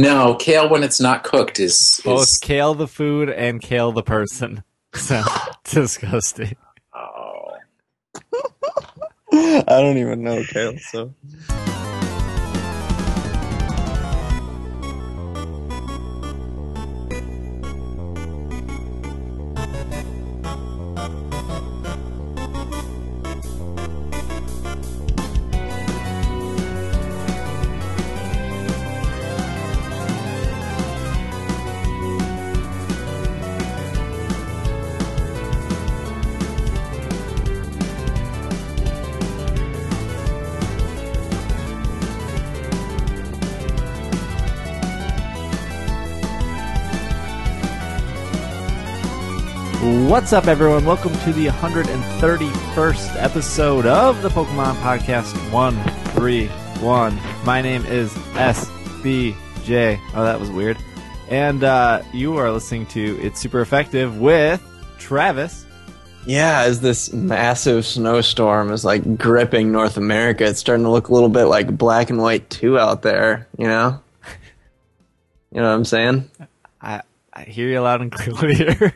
No, kale when it's not cooked is both kale the food and kale the person. So disgusting. Oh. I don't even know kale, so. What's up, everyone? Welcome to the 131st episode of the Pokemon Podcast 131. My name is SBJ. Oh, that was weird. And you are listening to It's Super Effective with Travis. Yeah, as this massive snowstorm is like gripping North America, it's starting to look a little bit like Black and White 2 out there, you know? You know what I'm saying? I hear you loud and clear.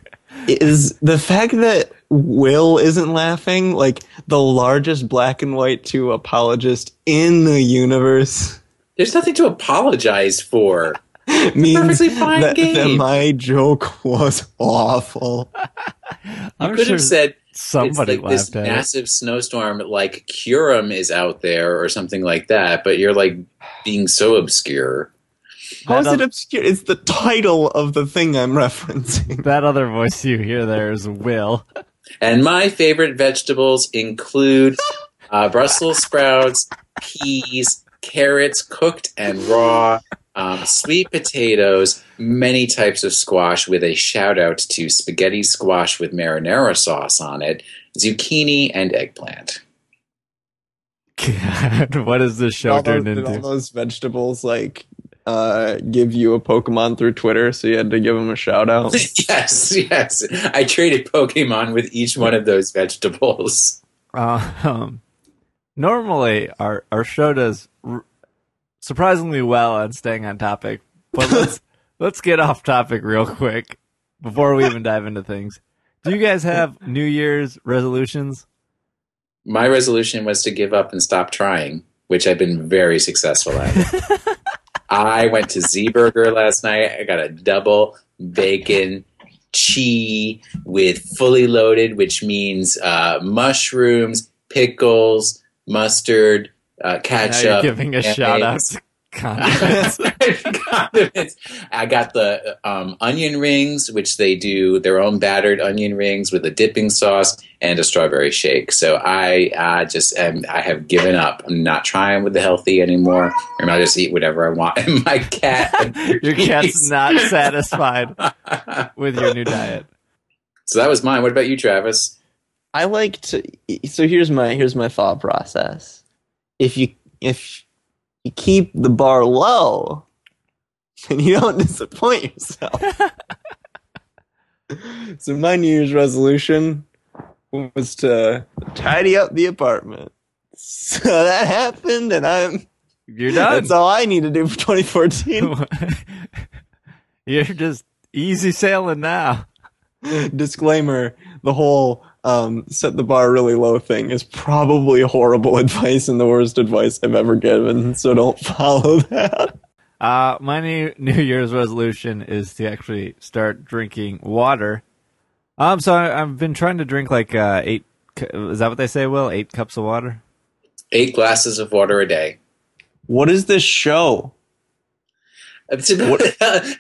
Is the fact that Will isn't laughing like the largest Black and White 2 apologist in the universe? There's nothing to apologize for. It's a perfectly fine game. That my joke was awful. I could have said somebody it's like laughed this at massive snowstorm, like Kyurem is out there or something like that. But you're like being so obscure. How is it obscure? It's the title of the thing I'm referencing. That other voice you hear there is Will. And my favorite vegetables include Brussels sprouts, peas, carrots cooked and raw, sweet potatoes, many types of squash with a shout out to spaghetti squash with marinara sauce on it, zucchini, and eggplant. God, what is this show turned into? All those vegetables, like... give you a Pokemon through Twitter, so you had to give them a shout out. Yes. I traded Pokemon with each one of those vegetables. Normally, our show does surprisingly well on staying on topic, but let's get off topic real quick before we even dive into things. Do you guys have New Year's resolutions? My resolution was to give up and stop trying, which I've been very successful at. I went to Z Burger last night. I got a double bacon cheese with fully loaded, which means mushrooms, pickles, mustard, ketchup. Now you're giving a shout out to condiments. I got the onion rings, which they do their own battered onion rings with a dipping sauce and a strawberry shake. So I have given up. I'm not trying with the healthy anymore. I just eat whatever I want. And my cat, your cat's not satisfied with your new diet. So that was mine. What about you, Travis? I like to. So here's my thought process. If you keep the bar low, and you don't disappoint yourself. So my New Year's resolution was to tidy up the apartment. So that happened, and you're done. That's all I need to do for 2014. You're just easy sailing now. Disclaimer: the whole set the bar really low thing is probably horrible advice and the worst advice I've ever given, so don't follow that. My New Year's resolution is to actually start drinking water. So I've been trying to drink like eight, is that what they say, Will? 8 cups of water? 8 glasses of water a day. What is this show? It's about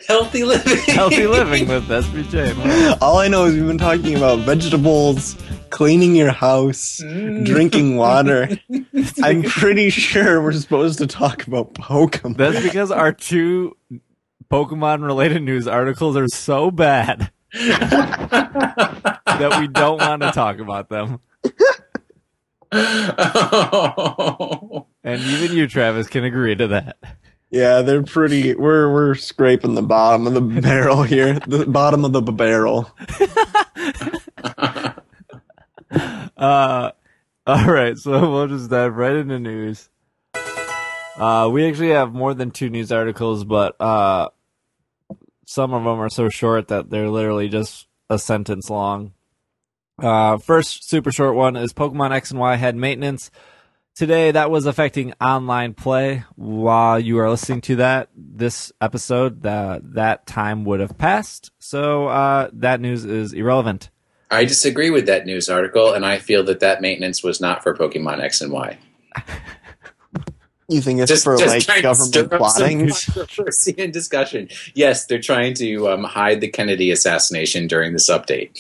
healthy living. Healthy living with SBJ. Man. All I know is we've been talking about vegetables, cleaning your house, drinking water. I'm pretty sure we're supposed to talk about Pokemon. That's because our 2 Pokemon-related news articles are so bad that we don't want to talk about them. Oh. And even you, Travis, can agree to that. Yeah, they're pretty. We're scraping the bottom of the barrel here. The bottom of the barrel. All right, so we'll just dive right into news. We actually have more than two news articles, but some of them are so short that they're literally just a sentence long. First super short one is Pokemon X and Y had maintenance today that was affecting online play. While you are listening to that, this episode, that time would have passed. So that news is irrelevant. I disagree with that news article, and I feel that maintenance was not for Pokemon X and Y. You think it's just, for like government plotting? Controversy and discussion. Yes, they're trying to hide the Kennedy assassination during this update.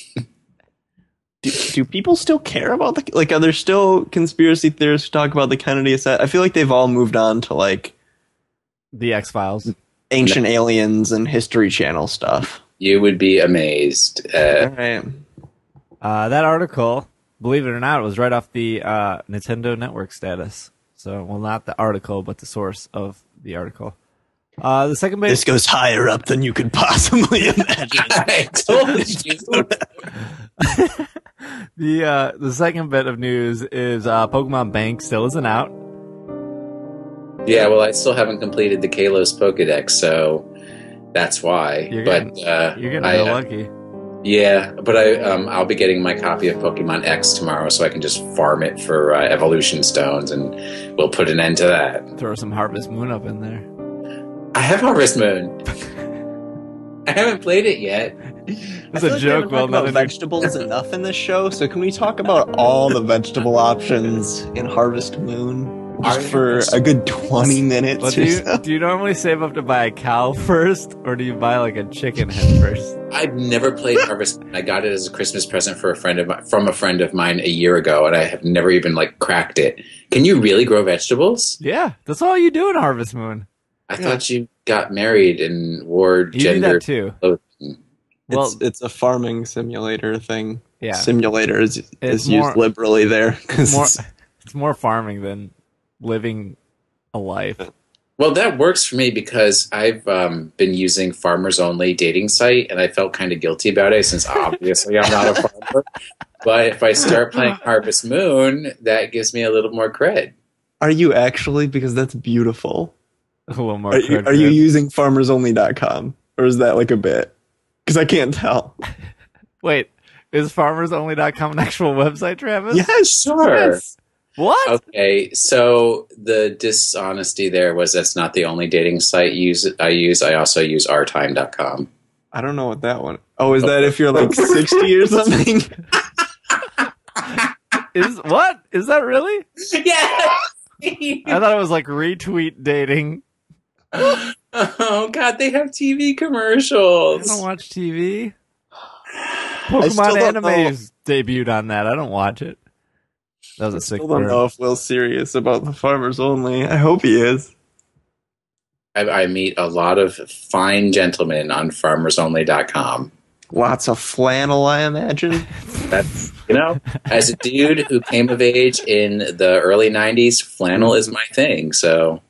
Do people still care about the, like, are there still conspiracy theorists who talk about the Kennedy assassination? I feel like they've all moved on to like the X-Files, Ancient Aliens, and History Channel stuff. You would be amazed. All right. That article, believe it or not, was right off the Nintendo Network status. So, well, not the article, but the source of the article. The second base. This goes higher up than you could possibly imagine. I told you. The second bit of news is Pokemon Bank still isn't out. Yeah, well, I still haven't completed the Kalos Pokedex, so that's why. You're getting real lucky. Yeah, but I'll be getting my copy of Pokemon X tomorrow, so I can just farm it for evolution stones, and we'll put an end to that. Throw some Harvest Moon up in there. I have Harvest Moon. I haven't played it yet. It's a joke. Well, no vegetables enough in this show, so can we talk about all the vegetable options in Harvest Moon? Just for a good 20 minutes or so. Do you normally save up to buy a cow first, or do you buy like a chicken head first? I've never played Harvest. I got it as a Christmas present from a friend of mine a year ago, and I have never even like cracked it. Can you really grow vegetables? Yeah, that's all you do in Harvest Moon. I thought you got married and wore gender. You do that too. Well, it's a farming simulator thing. Yeah, simulator is more, used liberally there. It's more farming than living a life. Well, that works for me because I've been using FarmersOnly dating site, and I felt kind of guilty about it since obviously I'm not a farmer. But if I start playing Harvest Moon, that gives me a little more cred. Are you actually? Because that's beautiful. A little more cred. Are you using FarmersOnly.com, or is that like a bit? Because I can't tell. Wait, is FarmersOnly.com an actual website, Travis? Yes, sure. Yes. What? Okay, so the dishonesty there was that's not the only dating site I use. I also use OurTime.com. I don't know what that one. Oh, is that if you're like 60 or something? What? Is that really? Yes! I thought it was like retweet dating. Oh, God, they have TV commercials. I don't watch TV. Pokemon animes debuted on that. I don't watch it. That was a sick word. I don't know if Will's serious about the Farmers Only. I hope he is. I meet a lot of fine gentlemen on FarmersOnly.com. Lots of flannel, I imagine. That's, you know, as a dude who came of age in the early 90s, flannel is my thing, so.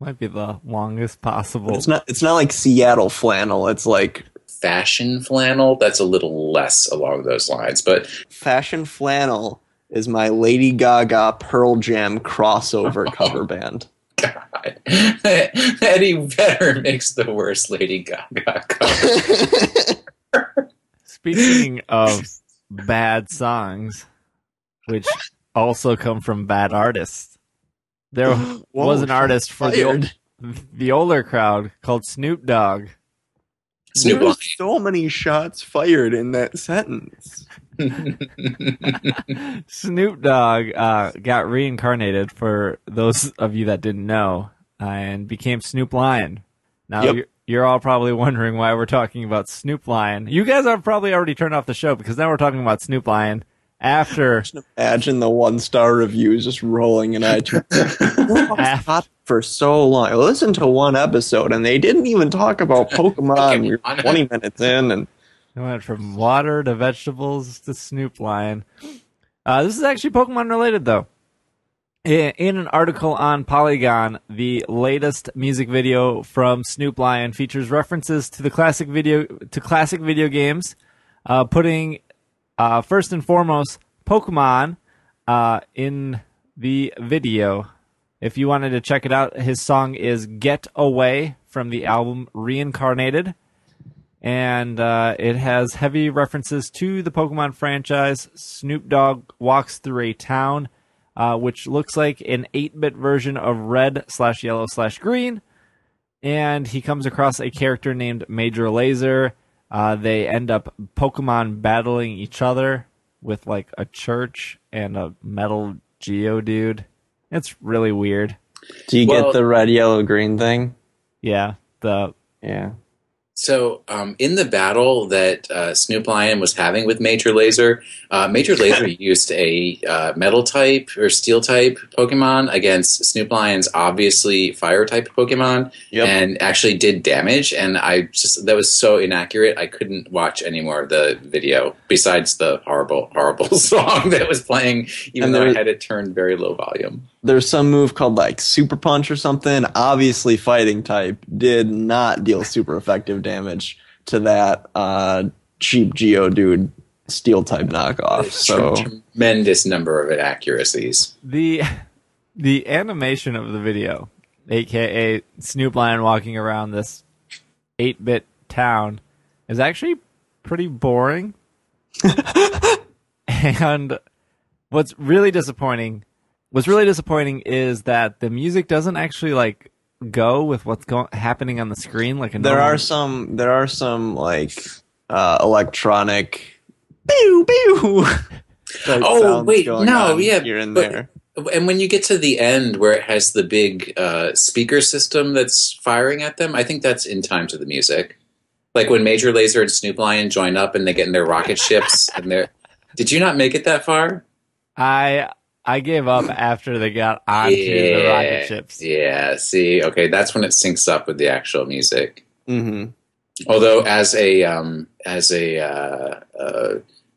Might be the longest possible. But it's not like Seattle flannel. It's like fashion flannel. That's a little less along those lines, but fashion flannel is my Lady Gaga Pearl Jam crossover cover band. God. Eddie Vedder makes the worst Lady Gaga cover. Speaking of bad songs, which also come from bad artists, there was an artist for the older crowd called Snoop Dogg. There were so many shots fired in that sentence. Snoop Dogg got reincarnated, for those of you that didn't know, and became Snoop Lion. Now you're all probably wondering why we're talking about Snoop Lion. You guys are probably already turned off the show because now we're talking about Snoop Lion. After, just imagine the 1-star reviews just rolling in iTunes for so long. I listened to one episode and they didn't even talk about Pokemon. We were 20 minutes in, and it went from water to vegetables to Snoop Lion. This is actually Pokemon related, though. In an article on Polygon, the latest music video from Snoop Lion features references to the classic video games, putting first and foremost Pokemon in the video. If you wanted to check it out, his song is Get Away from the album Reincarnated. And it has heavy references to the Pokemon franchise. Snoop Dogg walks through a town, which looks like an 8-bit version of red/yellow/green. And he comes across a character named Major Lazer. They end up Pokemon battling each other with like a church and a metal Geodude. It's really weird. Do you get the red, yellow, green thing? Yeah. So in the battle that Snoop Lion was having with Major Lazer used a metal type or steel type Pokemon against Snoop Lion's obviously fire type Pokemon, and actually did damage. And that was so inaccurate. I couldn't watch any more of the video besides the horrible, horrible song that was playing, even though I had it turned very low volume. There's some move called like Super Punch or something. Obviously, fighting type did not deal super effective damage to that cheap Geodude steel type knockoff. So tremendous number of inaccuracies. The animation of the video, aka Snoop Lion walking around this 8-bit town, is actually pretty boring. And what's really disappointing is that the music doesn't actually like go with what's happening on the screen. Like there are some like electronic pew pew. There. And when you get to the end where it has the big speaker system that's firing at them, I think that's in time to the music. Like when Major Lazer and Snoop Lion join up and they get in their rocket ships and they're. Did you not make it that far? I gave up after they got onto the rocket ships. Yeah, see, okay, that's when it syncs up with the actual music. Mm-hmm. Although, as a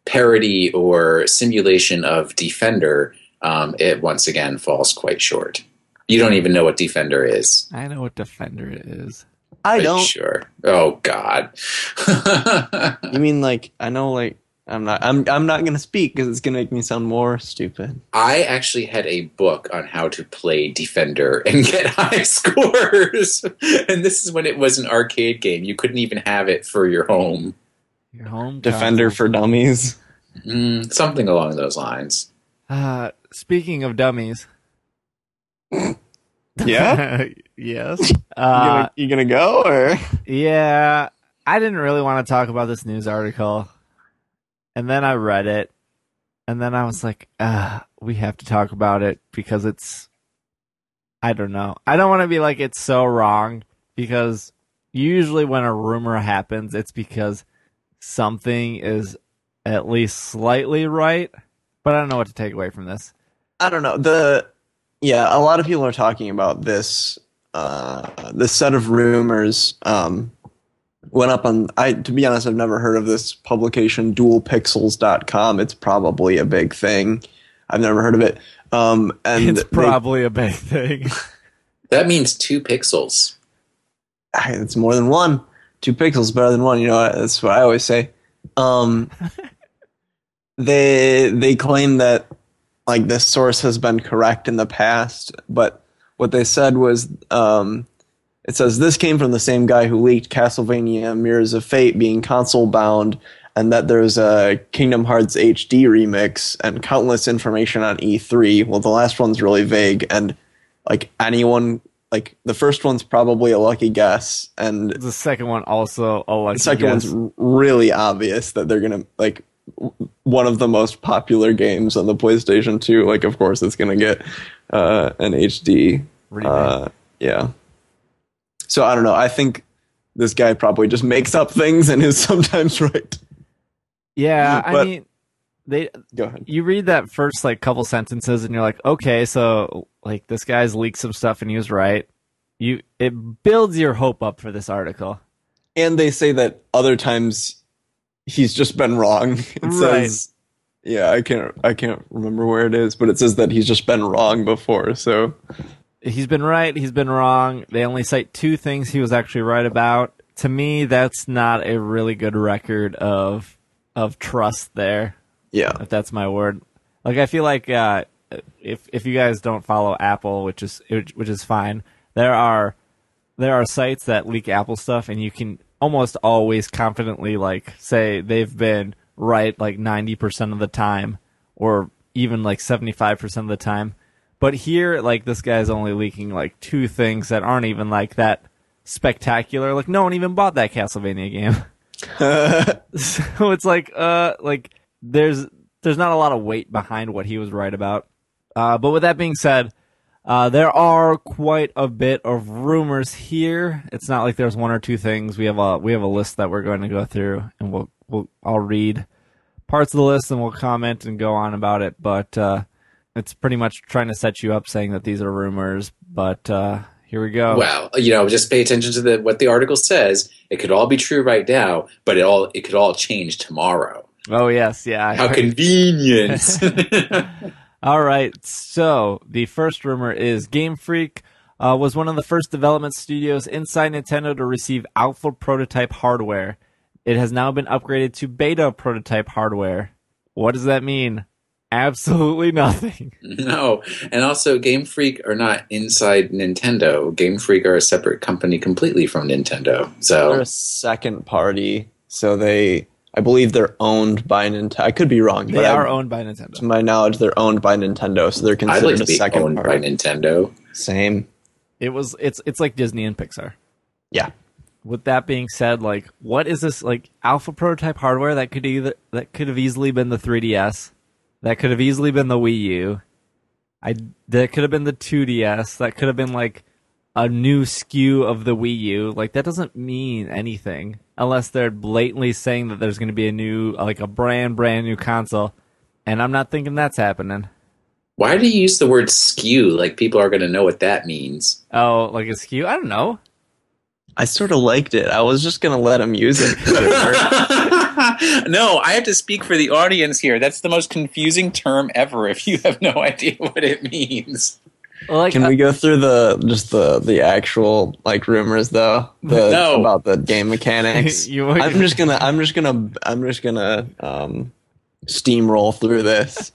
parody or simulation of Defender, it once again falls quite short. You don't even know what Defender is. I know what Defender is. I don't. Sure. Oh God. You mean like I know like. I'm not going to speak because it's going to make me sound more stupid. I actually had a book on how to play Defender and get high scores. And this is when it was an arcade game. You couldn't even have it for your home. Your home? Defender for dummies. Something along those lines. Speaking of dummies. Yeah? Yes. You going to go? Or? Yeah. I didn't really want to talk about this news article. And then I read it, and then I was like, we have to talk about it because it's, I don't know. I don't want to be like, it's so wrong, because usually when a rumor happens, it's because something is at least slightly right, but I don't know what to take away from this. I don't know. A lot of people are talking about this, this set of rumors, went up on, to be honest, I've never heard of this publication, DualPixels.com. It's probably a big thing. I've never heard of it. And it's probably a big thing. That means 2 pixels. It's more than one. 2 pixels better than one. You know, that's what I always say. They claim that like this source has been correct in the past, but what they said was. It says, this came from the same guy who leaked Castlevania Mirrors of Fate being console-bound, and that there's a Kingdom Hearts HD remix and countless information on E3. Well, the last one's really vague, and, like, anyone... Like, the first one's probably a lucky guess, and... The second one also a lucky guess. The second one's really obvious that they're gonna, like... One of the most popular games on the PlayStation 2, like, of course it's gonna get an HD. Yeah. So I don't know. I think this guy probably just makes up things and is sometimes right. Yeah, but, I mean, go ahead. You read that first like couple sentences and you're like, okay, so like this guy's leaked some stuff and he was right. It builds your hope up for this article. And they say that other times he's just been wrong. It says, yeah, I can't remember where it is, but it says that he's just been wrong before. So. He's been right. He's been wrong. They only cite 2 things he was actually right about. To me, that's not a really good record of trust there. Yeah, if that's my word. Like I feel like if you guys don't follow Apple, which is fine, there are sites that leak Apple stuff, and you can almost always confidently like say they've been right like 90% of the time, or even like 75% of the time. But here, like, this guy's only leaking like two things that aren't even like that spectacular. Like, no one even bought that Castlevania game. So it's like there's not a lot of weight behind what he was right about. But with that being said, there are quite a bit of rumors here. It's not like there's one or two things. We have a list that we're going to go through, and I'll read parts of the list and we'll comment and go on about it. But it's pretty much trying to set you up, saying that these are rumors. But here we go. Well, just pay attention to what the article says. It could all be true right now, but it could all change tomorrow. Oh yes, yeah. How convenient. All right. So the first rumor is Game Freak was one of the first development studios inside Nintendo to receive alpha prototype hardware. It has now been upgraded to beta prototype hardware. What does that mean? Absolutely nothing. No. And also, Game Freak are not inside Nintendo. Game Freak are a separate company completely from Nintendo. So they're a second party. So I believe they're owned by Nintendo. I could be wrong. They are owned by Nintendo. To my knowledge, they're owned by Nintendo. So they're considered a second owned party. By Nintendo. Same. It's like Disney and Pixar. Yeah. With that being said, like, what is this like alpha prototype hardware that could have easily been the 3DS? That could have easily been the Wii U. That could have been the 2DS. That could have been like a new SKU of the Wii U. Like, that doesn't mean anything unless they're blatantly saying that there's going to be a new, like a brand new console. And I'm not thinking that's happening. Why do you use the word SKU? Like, people are going to know what that means. Oh, like a SKU? I don't know. I sort of liked it. I was just going to let him use it. No, I have to speak for the audience here. That's the most confusing term ever if you have no idea what it means. Like, can we go through the actual like rumors though? No. About the game mechanics. I'm just gonna steamroll through this.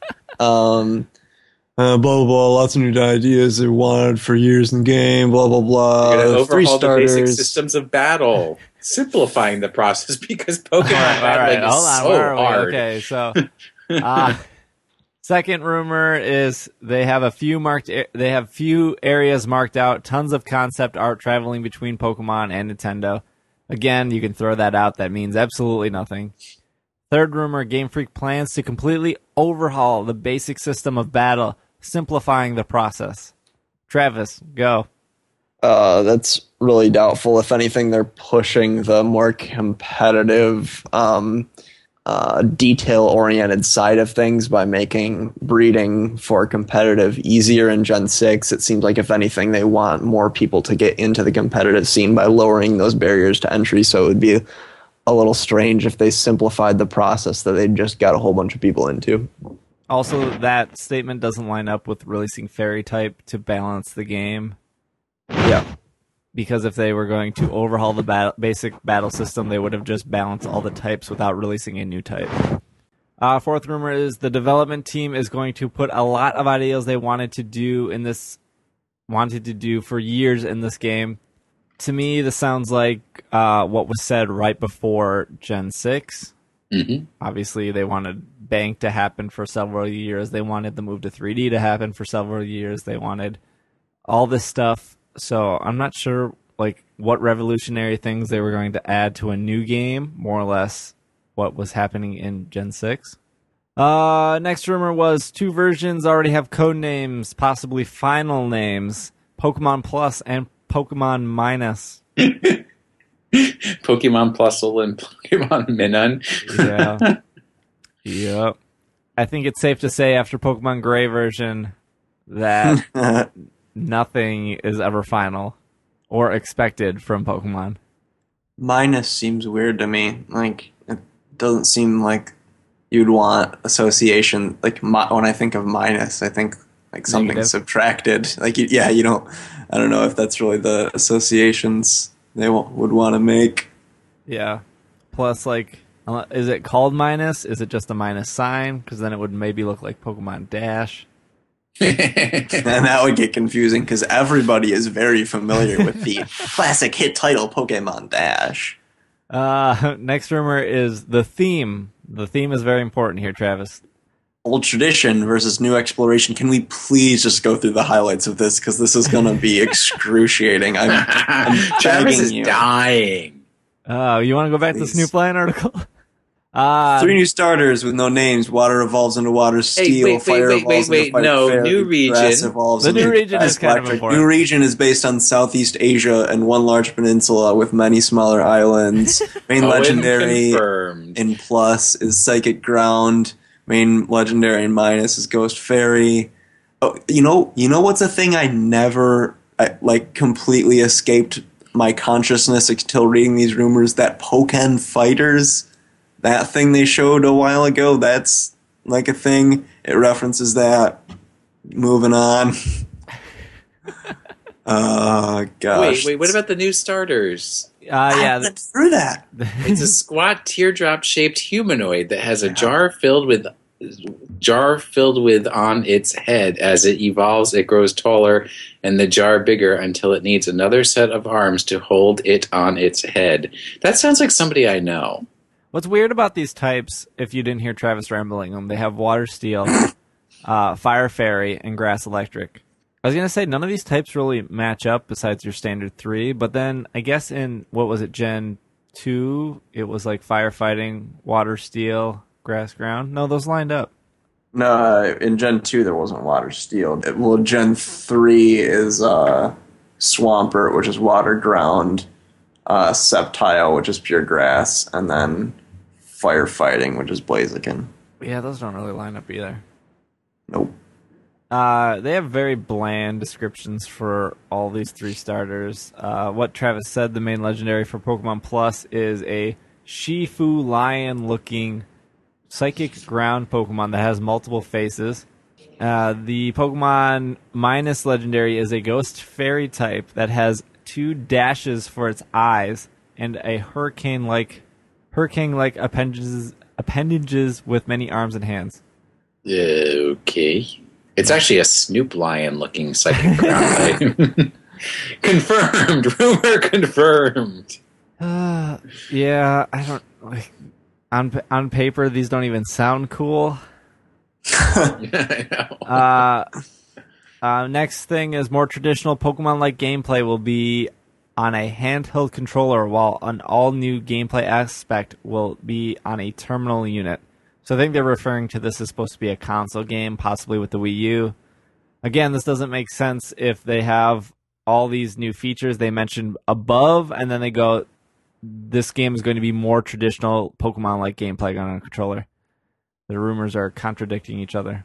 Blah, blah, blah, lots of new ideas they wanted for years in the game, blah, blah, blah. You're going to overhaul the basic systems of battle, simplifying the process because Pokemon battling is so hard. Okay, so second rumor is they have few areas marked out, tons of concept art traveling between Pokemon and Nintendo. Again, you can throw that out. That means absolutely nothing. Third rumor, Game Freak plans to completely overhaul the basic system of battle, simplifying the process. Travis, go. That's really doubtful. If anything, they're pushing the more competitive, detail-oriented side of things by making breeding for competitive easier in Gen 6. It seems like, if anything, they want more people to get into the competitive scene by lowering those barriers to entry, so it would be a little strange if they simplified the process that they just got a whole bunch of people into. Also, that statement doesn't line up with releasing Fairy type to balance the game. Yeah. Because if they were going to overhaul the basic battle system, they would have just balanced all the types without releasing a new type. Fourth rumor is the development team is going to put a lot of ideas they wanted to do for years in this game. To me, this sounds like what was said right before Gen 6. Mm-hmm. Obviously, they wanted Bank to happen for several years. They wanted the move to 3D to happen for several years. They wanted all this stuff. So I'm not sure like what revolutionary things they were going to add to a new game, more or less what was happening in Gen 6. Next rumor was two versions already have code names, possibly final names, Pokemon Plus and Pokemon Minus. Pokemon Plusle and Pokemon Minun. Yeah. Yep. I think it's safe to say after Pokemon Gray version that nothing is ever final or expected from Pokemon. Minus seems weird to me. Like, it doesn't seem like you'd want association. Like, when I think of minus, I think like something negative. Subtracted. Like, yeah, you don't. I don't know if that's really the associations they would want to make. Yeah. Plus, like, is it called minus? Is it just a minus sign? Because then it would maybe look like Pokemon Dash. And that would get confusing because everybody is very familiar with the classic hit title Pokemon Dash. Next rumor is the theme. The theme is very important here, Travis. Old tradition versus new exploration. Can we please just go through the highlights of this? Because this is going to be excruciating. I'm Travis is you. Dying. You want to go back to the Snoop Lion article? Three new starters with no names. Water evolves into water steel. Wait, fire. No, new region. The new region is kind of important. New region is based on Southeast Asia and one large peninsula with many smaller islands. Main legendary in plus is psychic ground. Main legendary in minus is ghost fairy. Oh, you know what's a thing I never completely escaped my consciousness until reading these rumors? That Pokkén fighters. That thing they showed a while ago, that's like a thing. It references that. Moving on. Gosh. Wait, what about the new starters? I went through that. It's a squat teardrop-shaped humanoid that has a jar filled with on its head. As it evolves, it grows taller and the jar bigger until it needs another set of arms to hold it on its head. That sounds like somebody I know. What's weird about these types, if you didn't hear Travis rambling them, they have water steel, fire fairy, and grass electric. I was going to say, none of these types really match up besides your standard three, but then I guess in, what was it, Gen 2, it was like firefighting, water steel, grass ground. No, those lined up. No, in Gen 2 there wasn't water steel. Well, Gen 3 is Swampert, which is water ground, Sceptile, which is pure grass, and then firefighting, which is Blaziken. Yeah, those don't really line up either. Nope. They have very bland descriptions for all these three starters. What Travis said, the main legendary for Pokemon Plus is a Shifu lion-looking psychic ground Pokemon that has multiple faces. The Pokemon Minus legendary is a ghost fairy type that has two dashes for its eyes and a hurricane-like appendages with many arms and hands. Okay. It's actually a Snoop Lion-looking psychic ground type. Confirmed. Rumor confirmed. Yeah, I don't... Like, on paper, these don't even sound cool. Yeah, I know. Next thing is more traditional Pokemon-like gameplay will be on a handheld controller, while an all-new gameplay aspect will be on a terminal unit. So I think they're referring to this as supposed to be a console game, possibly with the Wii U. Again, this doesn't make sense if they have all these new features they mentioned above, and then they go, this game is going to be more traditional Pokemon-like gameplay on a controller. The rumors are contradicting each other.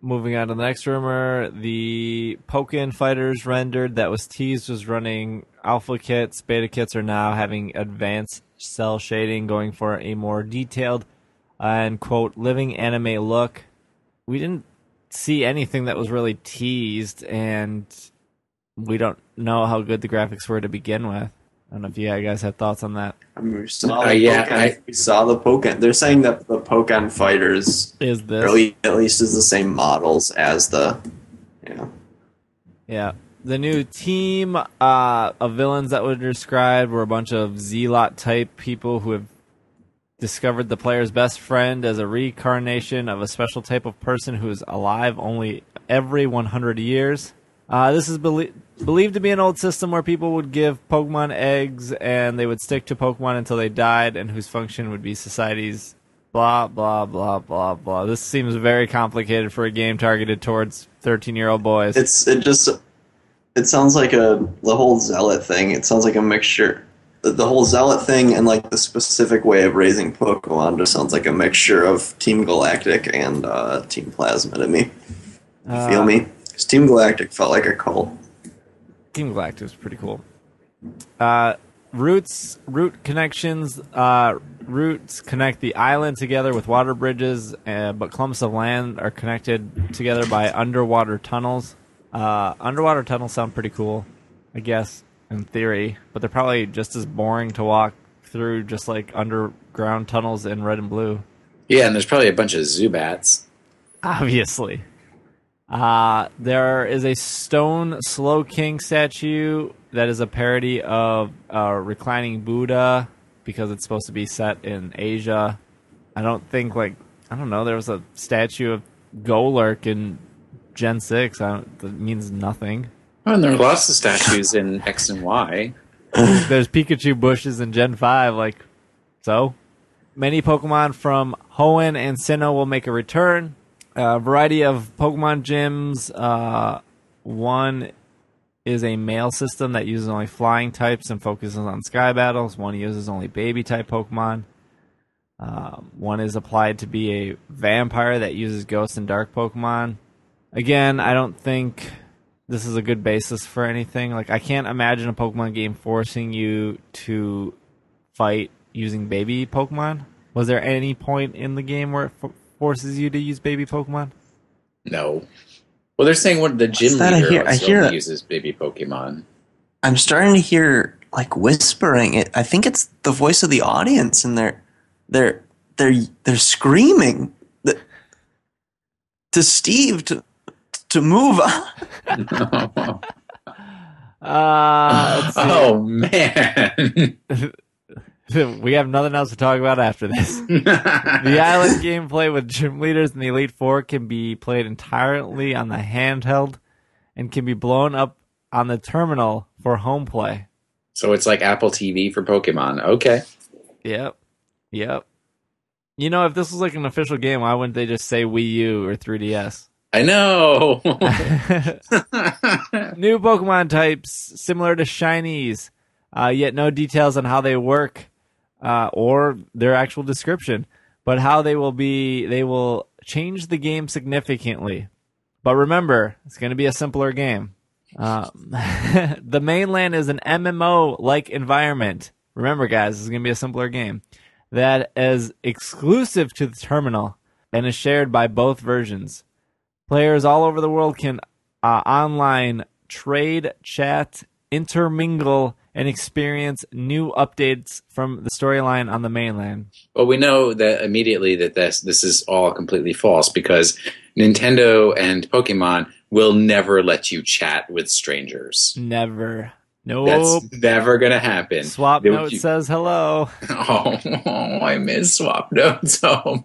Moving on to the next rumor, the Pokkén fighters rendered that was teased was running alpha kits. Beta kits are now having advanced cell shading, going for a more detailed and, quote, living anime look. We didn't see anything that was really teased, and we don't know how good the graphics were to begin with. I don't know if you guys have thoughts on that. I mean, we saw the Pokkén. They're saying that the Pokkén fighters is the same models as the, yeah. The new team of villains that were described were a bunch of Zealot type people who have discovered the player's best friend as a reincarnation of a special type of person who is alive only every 100 years. This is believed to be an old system where people would give Pokemon eggs and they would stick to Pokemon until they died, and whose function would be society's blah, blah, blah, blah, blah. This seems very complicated for a game targeted towards 13-year-old boys. It sounds like the whole zealot thing. It sounds like a mixture. The whole zealot thing and like the specific way of raising Pokemon just sounds like a mixture of Team Galactic and Team Plasma to me. Feel me? Because Team Galactic felt like a cult. Team Galactic was pretty cool. Roots connect the island together with water bridges, but clumps of land are connected together by underwater tunnels. Underwater tunnels sound pretty cool, I guess, in theory, but they're probably just as boring to walk through, just like underground tunnels in Red and Blue. Yeah, and there's probably a bunch of Zubats. Obviously. There is a stone Slow King statue that is a parody of Reclining Buddha because it's supposed to be set in Asia. I don't think, like, I don't know, there was a statue of Golurk in Gen 6. That means nothing. Oh, and there are lots of statues in X and Y. There's Pikachu bushes in Gen 5, like, so. Many Pokemon from Hoenn and Sinnoh will make a return. A variety of Pokemon gyms. One is a male system that uses only flying types and focuses on sky battles. One uses only baby type Pokemon. One is applied to be a vampire that uses ghosts and dark Pokemon. Again, I don't think this is a good basis for anything. Like, I can't imagine a Pokemon game forcing you to fight using baby Pokemon. Was there any point in the game where it forces you to use baby Pokemon? No. Well, they're saying what the gym leader also uses baby Pokemon. I'm starting to hear, like, whispering. I think it's the voice of the audience, and they're screaming to Steve to move on. Oh man. We have nothing else to talk about after this. The island gameplay with gym leaders in the Elite Four can be played entirely on the handheld and can be blown up on the terminal for home play. So it's like Apple TV for Pokemon. Okay. Yep. You know, if this was like an official game, why wouldn't they just say Wii U or 3DS? I know! New Pokemon types similar to Shinies, yet no details on how they work. Or their actual description, but how they will change the game significantly. But remember, it's going to be a simpler game. The mainland is an MMO-like environment. Remember, guys, this is going to be a simpler game that is exclusive to the terminal and is shared by both versions. Players all over the world can online trade, chat, intermingle, and experience new updates from the storyline on the mainland. Well, we know that immediately that this is all completely false because Nintendo and Pokemon will never let you chat with strangers. Never. Nope. That's never going to happen. Swapnote says hello. Oh, I miss Swapnote so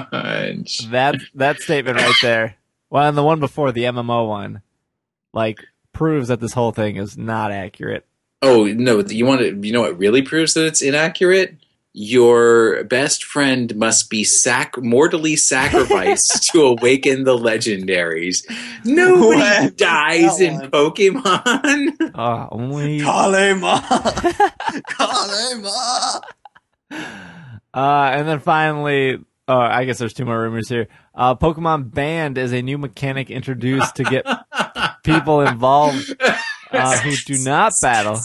much. That statement right there. Well, and the one before, the MMO one, like, proves that this whole thing is not accurate. Oh, no, you know what really proves that it's inaccurate? Your best friend must be mortally sacrificed to awaken the legendaries. Nobody dies in Pokemon. Only Kalema. And then finally, I guess there's two more rumors here. Pokemon Band is a new mechanic introduced to get people involved who do not battle.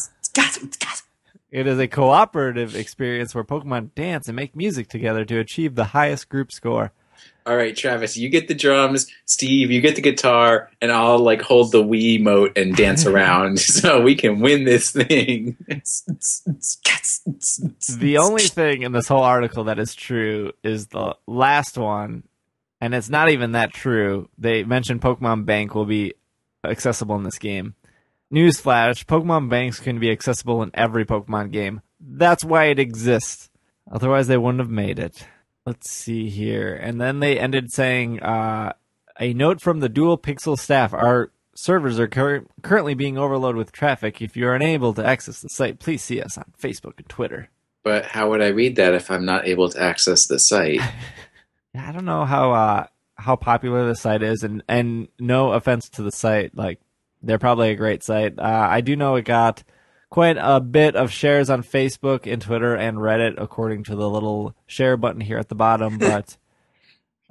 It is a cooperative experience where Pokemon dance and make music together to achieve the highest group score. All right, Travis, you get the drums. Steve, you get the guitar. And I'll, like, hold the Wiimote and dance around so we can win this thing. The only thing in this whole article that is true is the last one. And it's not even that true. They mentioned Pokemon Bank will be accessible in this game. Newsflash, Pokemon Banks can be accessible in every Pokemon game. That's why it exists. Otherwise, they wouldn't have made it. Let's see here. And then they ended saying, a note from the DualPixels staff. Our servers are currently being overloaded with traffic. If you are unable to access the site, please see us on Facebook and Twitter. But how would I read that if I'm not able to access the site? I don't know how popular the site is. And no offense to the site, like, they're probably a great site. I do know it got quite a bit of shares on Facebook and Twitter and Reddit, according to the little share button here at the bottom. But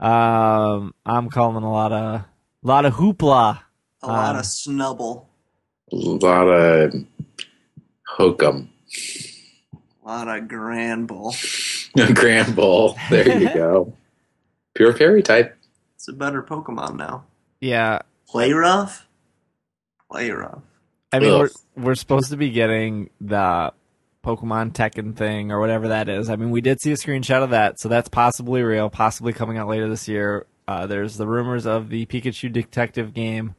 I'm calling a lot of hoopla, a lot of snubble, a lot of hook'em, a lot of granbull. Granbull. There you go. Pure fairy type. It's a better Pokemon now. Yeah. Play rough. I mean, we're supposed to be getting the Pokemon Tekken thing or whatever that is. I mean, we did see a screenshot of that, so that's possibly real, possibly coming out later this year. There's the rumors of the Pikachu Detective game.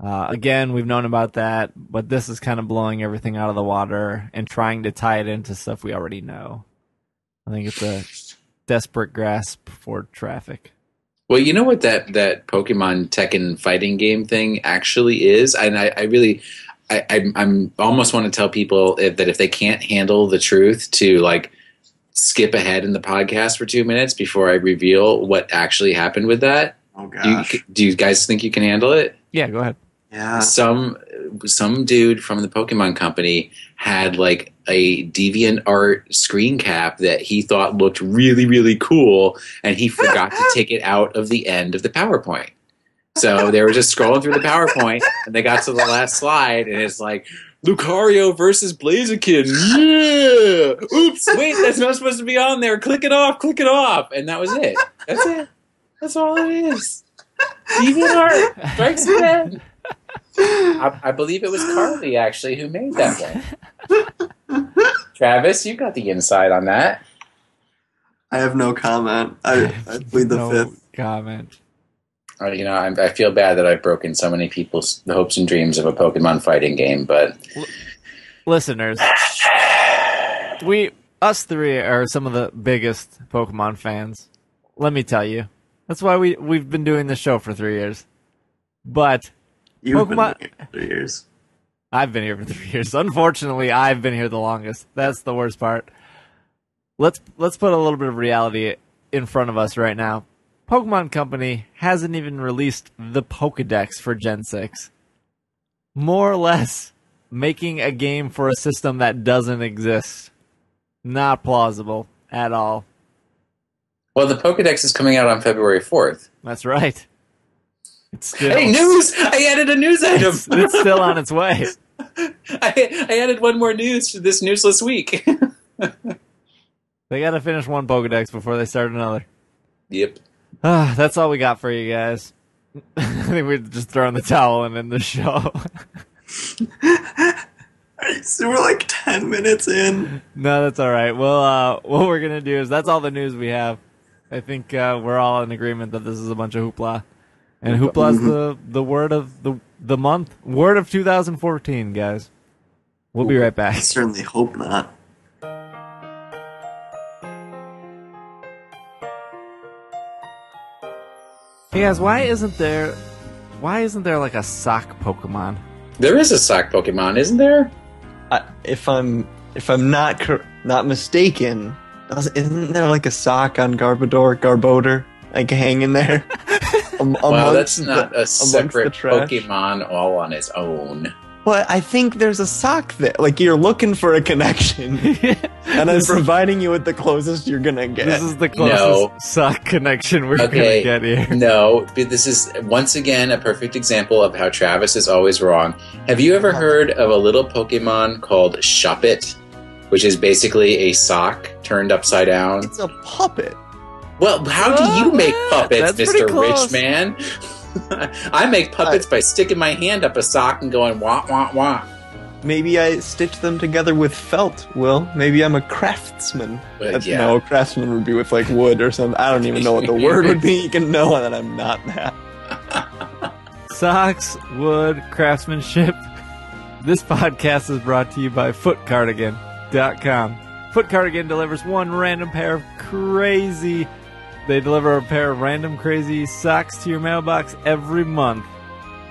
Again, we've known about that, but this is kind of blowing everything out of the water and trying to tie it into stuff we already know. I think it's a desperate grasp for traffic. Well, you know what that Pokemon Tekken fighting game thing actually is? And I really almost want to tell people that if they can't handle the truth to, like, skip ahead in the podcast for 2 minutes before I reveal what actually happened with that. Oh, gosh. Do you guys think you can handle it? Yeah, go ahead. Yeah. Some dude from the Pokemon company had, like, a DeviantArt screen cap that he thought looked really, really cool, and he forgot to take it out of the end of the PowerPoint. So they were just scrolling through the PowerPoint, and they got to the last slide, and it's like, Lucario versus Blaziken. Yeah! Oops, wait, that's not supposed to be on there. Click it off, click it off. And that was it. That's it. That's all it is. DeviantArt strikes again. I believe it was Carly, actually, who made that one. Travis, you got the inside on that. I have no comment. I plead the fifth. No comment. You know, I feel bad that I've broken so many people's hopes and dreams of a Pokemon fighting game, but... Listeners, us three are some of the biggest Pokemon fans. Let me tell you. That's why we've been doing this show for 3 years. But... You've been here for 3 years. I've been here for 3 years. Unfortunately, I've been here the longest. That's the worst part. Let's put a little bit of reality in front of us right now. Pokemon Company hasn't even released the Pokédex for Gen 6. More or less making a game for a system that doesn't exist. Not plausible at all. Well, the Pokédex is coming out on February 4th. That's right. It's still... Hey, news! I added a news item! It's still on its way. I added one more news to this newsless week. They gotta finish one Pokédex before they start another. Yep. That's all we got for you guys. I think we're just throwing the towel in the show. So we're like 10 minutes in. No, that's all right. Well, what we're gonna do is that's all the news we have. I think we're all in agreement that this is a bunch of hoopla. And hoopla is the word of the month, word of 2014, guys. We'll be right back. I certainly hope not. Hey guys, why isn't there like a sock Pokemon? There is a sock Pokemon, isn't there? If I'm not mistaken, isn't there like a sock on Garbodor, like hanging there? Wow, that's not a separate Pokemon all on its own. Well, I think there's a sock there. Like, you're looking for a connection. And I'm providing you with the closest you're going to get. This is the closest sock connection we're going to get here. No, but this is, once again, a perfect example of how Travis is always wrong. Have you ever heard of a little Pokemon called Shuppet, which is basically a sock turned upside down? It's a puppet. Well, how do you make puppets, Mr. Rich Man? I make puppets by sticking my hand up a sock and going wah, wah, wah. Maybe I stitch them together with felt, Will. Maybe I'm a craftsman. No, a craftsman would be with, like, wood or something. I don't even know what the word would be. You can know that I'm not that. Socks, wood, craftsmanship. This podcast is brought to you by FootCardigan.com. FootCardigan delivers one random pair of crazy... They deliver a pair of random crazy socks to your mailbox every month.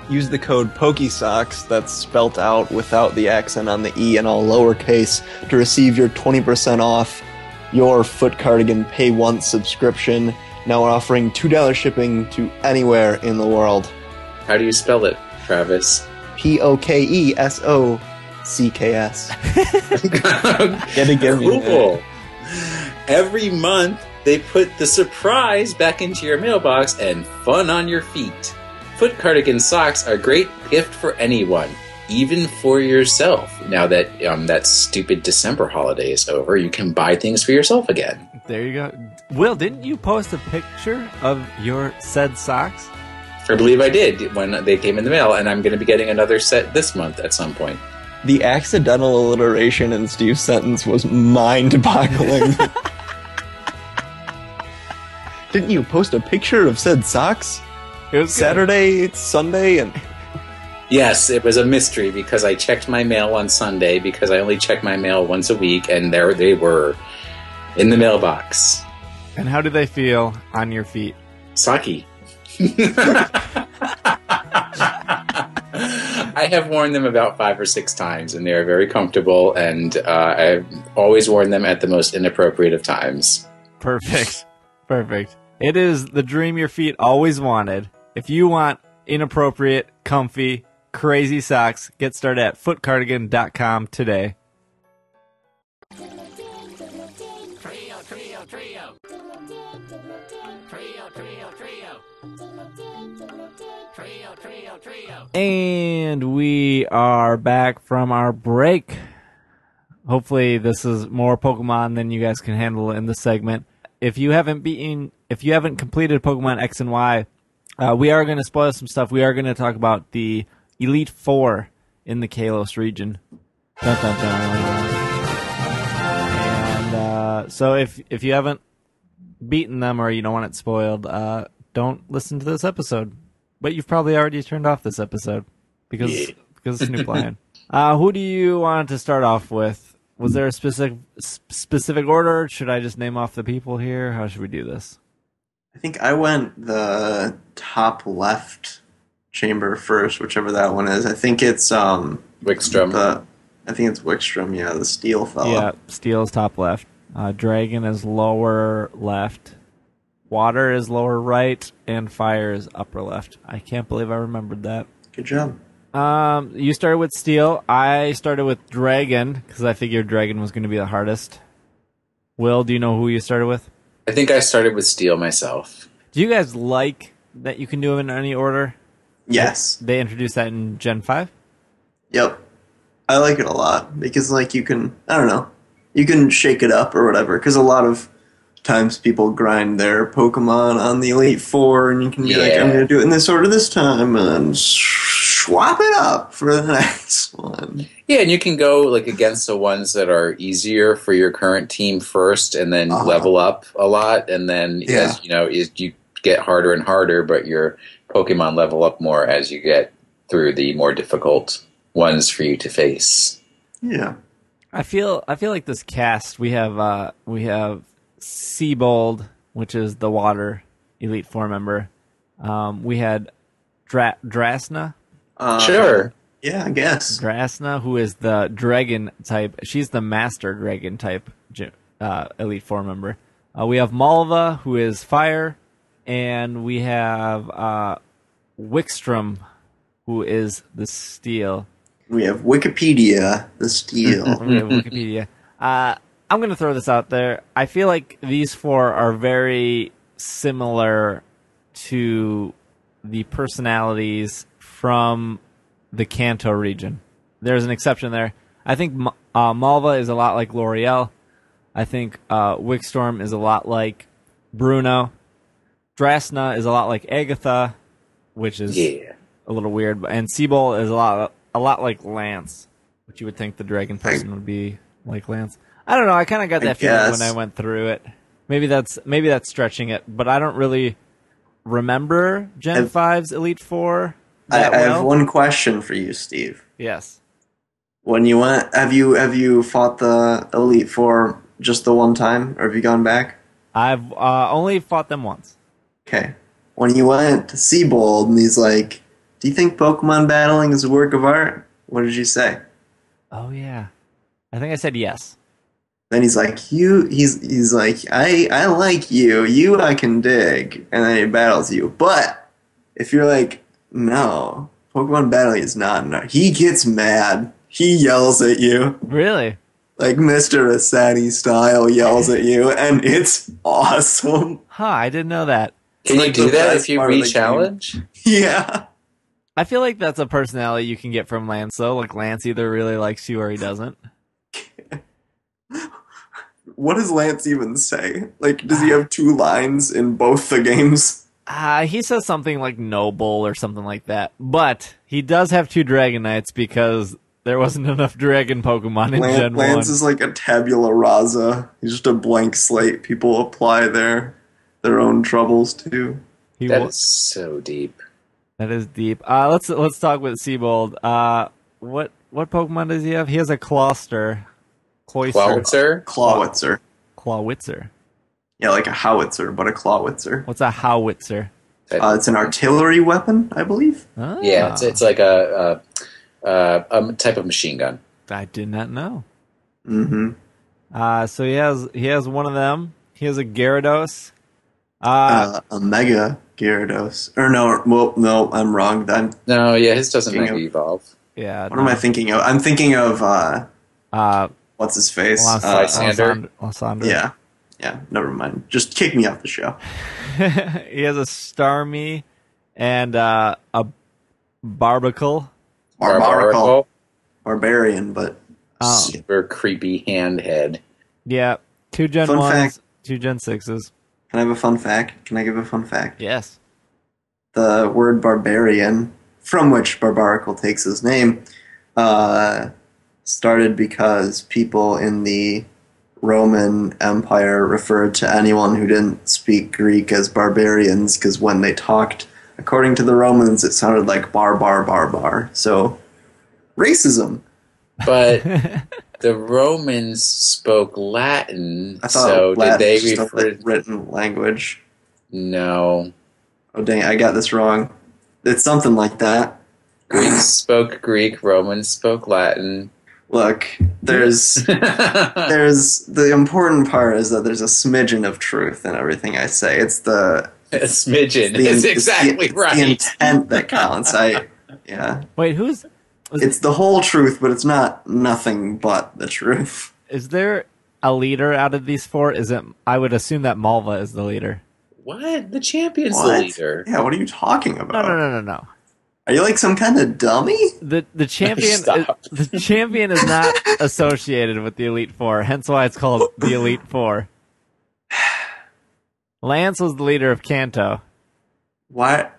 Use the code POKESOCKS, that's spelt out without the accent on the E and all lowercase, to receive your 20% off your Foot Cardigan Pay Once subscription. Now we're offering $2 shipping to anywhere in the world. How do you spell it, Travis? POKESOCKS. Cool. Every month, they put the surprise back into your mailbox and fun on your feet. Foot Cardigan socks are a great gift for anyone, even for yourself. Now that that stupid December holiday is over, you can buy things for yourself again. There you go. Will, didn't you post a picture of your said socks? I believe I did when they came in the mail, and I'm going to be getting another set this month at some point. The accidental alliteration in Steve's sentence was mind-boggling. Didn't you post a picture of said socks? It was Saturday, it's Sunday, and... Yes, it was a mystery because I checked my mail on Sunday because I only check my mail once a week, and there they were in the mailbox. And how did they feel on your feet? Socky. I have worn them about 5 or 6 times, and they are very comfortable, and I've always worn them at the most inappropriate of times. Perfect. Perfect. It is the dream your feet always wanted. If you want inappropriate, comfy, crazy socks, get started at footcardigan.com today. And we are back from our break. Hopefully this is more Pokemon than you guys can handle in this segment. If you haven't completed Pokemon X and Y, we are going to spoil some stuff. We are going to talk about the Elite Four in the Kalos region. Dun, dun, dun. And so if you haven't beaten them or you don't want it spoiled, don't listen to this episode. But you've probably already turned off this episode because of Snoop Lion. Who do you want to start off with? Was there a specific order? Should I just name off the people here? How should we do this? I think I went the top left chamber first, whichever that one is. I think it's Wikstrom. I think it's Wikstrom. Yeah, the Steel fellow. Yeah, Steel's top left. Dragon is lower left. Water is lower right, and fire is upper left. I can't believe I remembered that. Good job. You started with Steel. I started with Dragon, because I figured Dragon was going to be the hardest. Will, do you know who you started with? I think I started with Steel myself. Do you guys like that you can do them in any order? Yes. They introduced that in Gen 5? Yep. I like it a lot, because like you can, I don't know, you can shake it up or whatever, because a lot of times people grind their Pokemon on the Elite Four, and you can be like, I'm going to do it in this order this time, and swap it up for the next one. Yeah, and you can go like against the ones that are easier for your current team first, and then level up a lot, and then as you know, you get harder and harder, but your Pokemon level up more as you get through the more difficult ones for you to face. Yeah, I feel like this cast we have. Siebold, which is the water Elite Four member. We had Drasna. Sure. Yeah, I guess. Drasna, who is the dragon type. She's the master dragon type Elite Four member. We have Malva, who is fire. And we have Wikstrom, who is the steel. We have Wikipedia, the steel. We have Wikipedia. I'm going to throw this out there. I feel like these four are very similar to the personalities from the Kanto region. There's an exception there. I think Malva is a lot like L'Oreal. I think Wikstrom is a lot like Bruno. Drasna is a lot like Agatha, which is a little weird. And Siebold is a lot like Lance, which you would think the dragon person would be like Lance. I don't know. I kind of got that feeling when I went through it. Maybe that's stretching it, but I don't really remember Gen 5's Elite Four. I have one question for you, Steve. Yes. When you went, have you fought the Elite Four just the one time, or have you gone back? I've only fought them once. Okay. When you went to Siebold, and he's like, "Do you think Pokemon battling is a work of art?" What did you say? Oh yeah, I think I said yes. Then he's like, he's like, I like you. You I can dig. And then he battles you. But if you're like, no, Pokemon battling is not enough. He gets mad. He yells at you. Really? Like Mr. Rossini style yells at you. And it's awesome. Huh, I didn't know that. Can you do that if you re-challenge? Yeah. I feel like that's a personality you can get from Lance, though. Like, Lance either really likes you or he doesn't. What does Lance even say? Like, does he have 2 lines in both the games? He says something like noble or something like that. But he does have 2 Dragonites because there wasn't enough dragon Pokemon in Gen 1. Lance is like a tabula rasa. He's just a blank slate people apply their their own troubles too. That is so deep. That is deep. Let's talk with Siebold. What Pokemon does he have? He has a Cloyster. Clawitzer. Yeah, like a howitzer, but a Clawitzer. What's a howitzer? It's an artillery weapon, I believe. Ah. Yeah, it's like a type of machine gun. I did not know. Mm-hmm. So he has one of them. He has a Gyarados. A Mega Gyarados. Or no, well, no, I'm wrong. His doesn't mega evolve. Yeah. What am I thinking of? I'm thinking of what's his face? Lysandre. Yeah, never mind. Just kick me off the show. He has a Starmie and a Barbacle. Barbarian, but super creepy hand head. Yeah, 2 Gen 1s, 2 Gen 6s. Can I have a fun fact? Can I give a fun fact? Yes. The word barbarian, from which Barbaracle takes his name, started because people in the Roman Empire referred to anyone who didn't speak Greek as barbarians, because when they talked, according to the Romans, it sounded like bar. So, racism. But the Romans spoke Latin, so Latin, did they refer to written language? No. Oh, dang, I got this wrong. It's something like that. Greeks spoke Greek, Romans spoke Latin. Look, there's the important part is that there's a smidgen of truth in everything I say. It's the smidgen. It's exactly right. It's the intent that counts. Wait, who's? It's the whole truth, but it's not nothing but the truth. Is there a leader out of these four? I would assume that Malva is the leader. What? The champion's the leader. Yeah. What are you talking about? No. Are you like some kind of dummy? The champion is not associated with the Elite Four, hence why it's called the Elite Four. Lance was the leader of Kanto. Why?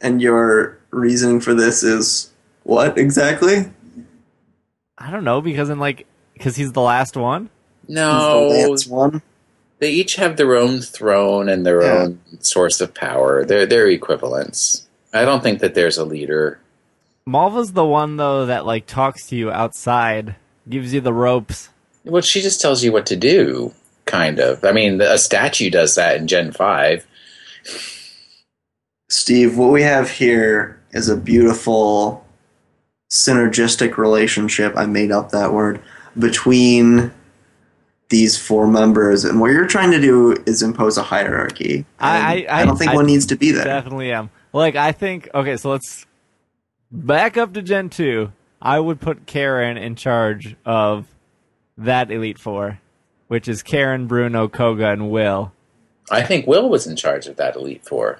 And your reason for this is what exactly? I don't know, because he's the last one? No. He's the last one? They each have their own throne and their own source of power. They're equivalents. I don't think that there's a leader. Malva's the one, though, that talks to you outside, gives you the ropes. Well, she just tells you what to do, kind of. I mean, a statue does that in Gen 5. Steve, what we have here is a beautiful synergistic relationship, I made up that word, between these four members, and what you're trying to do is impose a hierarchy. I don't think one needs to be there. Definitely am. So let's back up to Gen 2. I would put Karen in charge of that Elite Four, which is Karen, Bruno, Koga, and Will. I think Will was in charge of that Elite Four.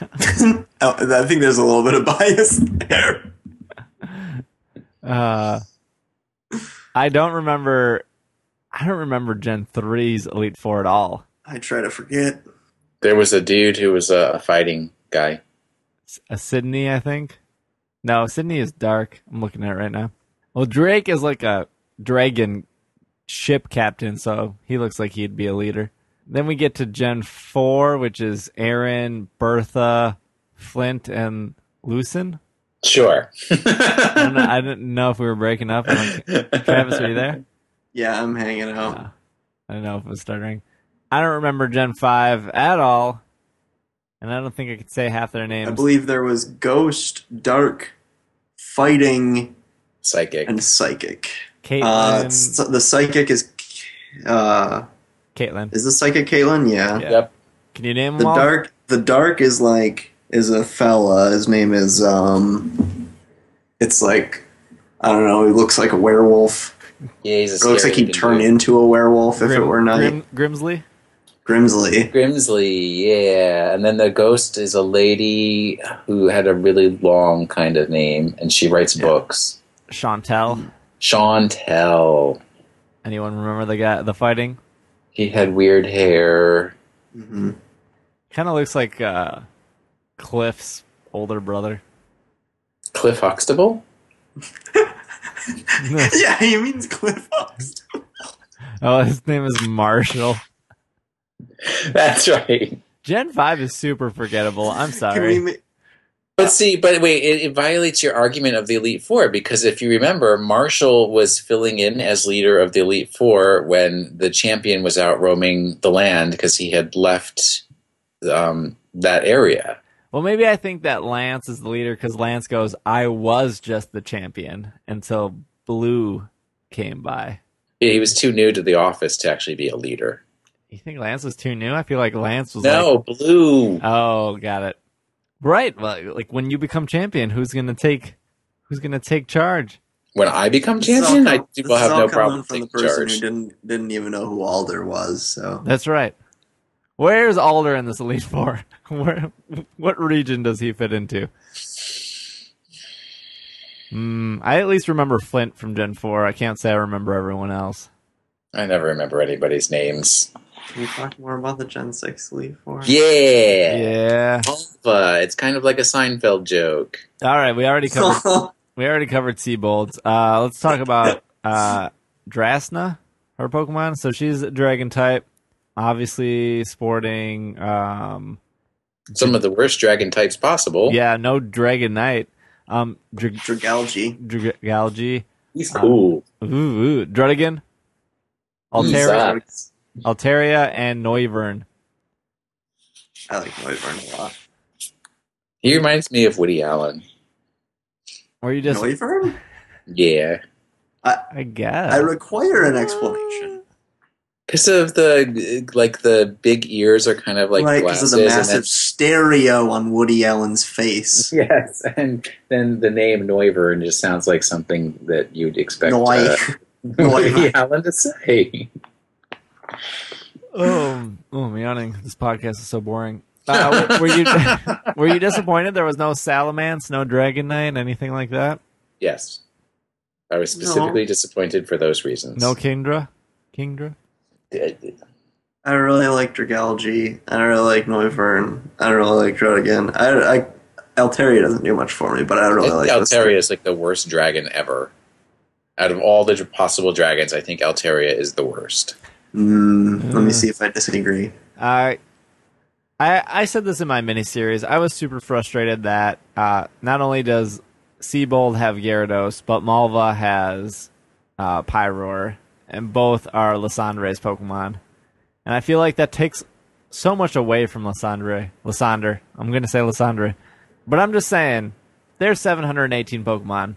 I think there's a little bit of bias there. I don't remember Gen 3's Elite Four at all. I try to forget. There was a dude who was a fighting guy. A Sydney, I think. No, Sydney is dark. I'm looking at it right now. Well, Drake is like a dragon ship captain, so he looks like he'd be a leader. Then we get to Gen 4, which is Aaron, Bertha, Flint, and Lucin. Sure. I didn't know if we were breaking up. Travis, are you there? Yeah, I'm hanging out. I don't know if it was stuttering. I don't remember Gen 5 at all, and I don't think I could say half their names. I believe there was Ghost, Dark, Fighting, Psychic, and Psychic. Caitlin. The Psychic is... Caitlin. Is the Psychic Caitlin? Yeah. Yep. Can you name them all? The Dark is is a fella. His name is, I don't know, he looks like a werewolf. Yeah, he's a looks like he'd turn into a werewolf if it were night. Grimsley, yeah. And then the Ghost is a lady who had a really long kind of name, and she writes books. Chantel. Anyone remember the guy, the fighting? He had weird hair. Mm-hmm. Kind of looks like Cliff's older brother. Cliff Huxtable? Yeah, he means Cliff Huxtable. Oh, his name is Marshall. That's right. Gen 5 is super forgettable. I'm sorry. But see, but wait, it violates your argument of the Elite Four, because if you remember, Marshall was filling in as leader of the Elite Four when the champion was out roaming the land because he had left that area. Well, maybe I think that Lance is the leader because Lance goes, I was just the champion until Blue came by. Yeah, he was too new to the office to actually be a leader. You think Lance was too new? I feel like Lance was Blue. Oh, got it. Right, like when you become champion, who's gonna take charge? When I become champion, I will have no problem taking charge. Who didn't even know who Alder was. So that's right. Where's Alder in this Elite Four? What region does he fit into? I at least remember Flint from Gen 4. I can't say I remember everyone else. I never remember anybody's names. Can we talk more about the Gen 6 Elite Four? Yeah. Malva. It's kind of like a Seinfeld joke. All right, we already covered Siebold. Let's talk about Drasna, her Pokemon. So she's a dragon type, obviously sporting some of the worst dragon types possible. Yeah, no Dragonite. Dragalge. Dragalge. He's cool. Drudigan. Altaria. Altaria and Noivern. I like Noivern a lot. He reminds me of Woody Allen. Or you just Noivern? Yeah. I guess. I require an explanation. Because of the big ears are kind of like right, glasses. Because of the massive stereo on Woody Allen's face. Yes, and then the name Noivern just sounds like something that you'd expect Woody Allen to say. Oh, I'm yawning. This podcast is so boring. Were you disappointed there was no Salamence, no Dragonite, anything like that? Yes. I was specifically disappointed for those reasons. No Kingdra? Kingdra? I really like Dragalge. I don't really like Noivern. I don't really like Drudigan. Altaria doesn't do much for me, but I really like Altaria is like the worst dragon ever. Out of all the possible dragons, I think Altaria is the worst. Let me see if I disagree. I said this in my miniseries. I was super frustrated that not only does Siebold have Gyarados, but Malva has Pyroar, and both are Lysandre's Pokemon. And I feel like that takes so much away from Lysandre. Lysandre. I'm going to say Lysandre. But I'm just saying, there's 718 Pokemon.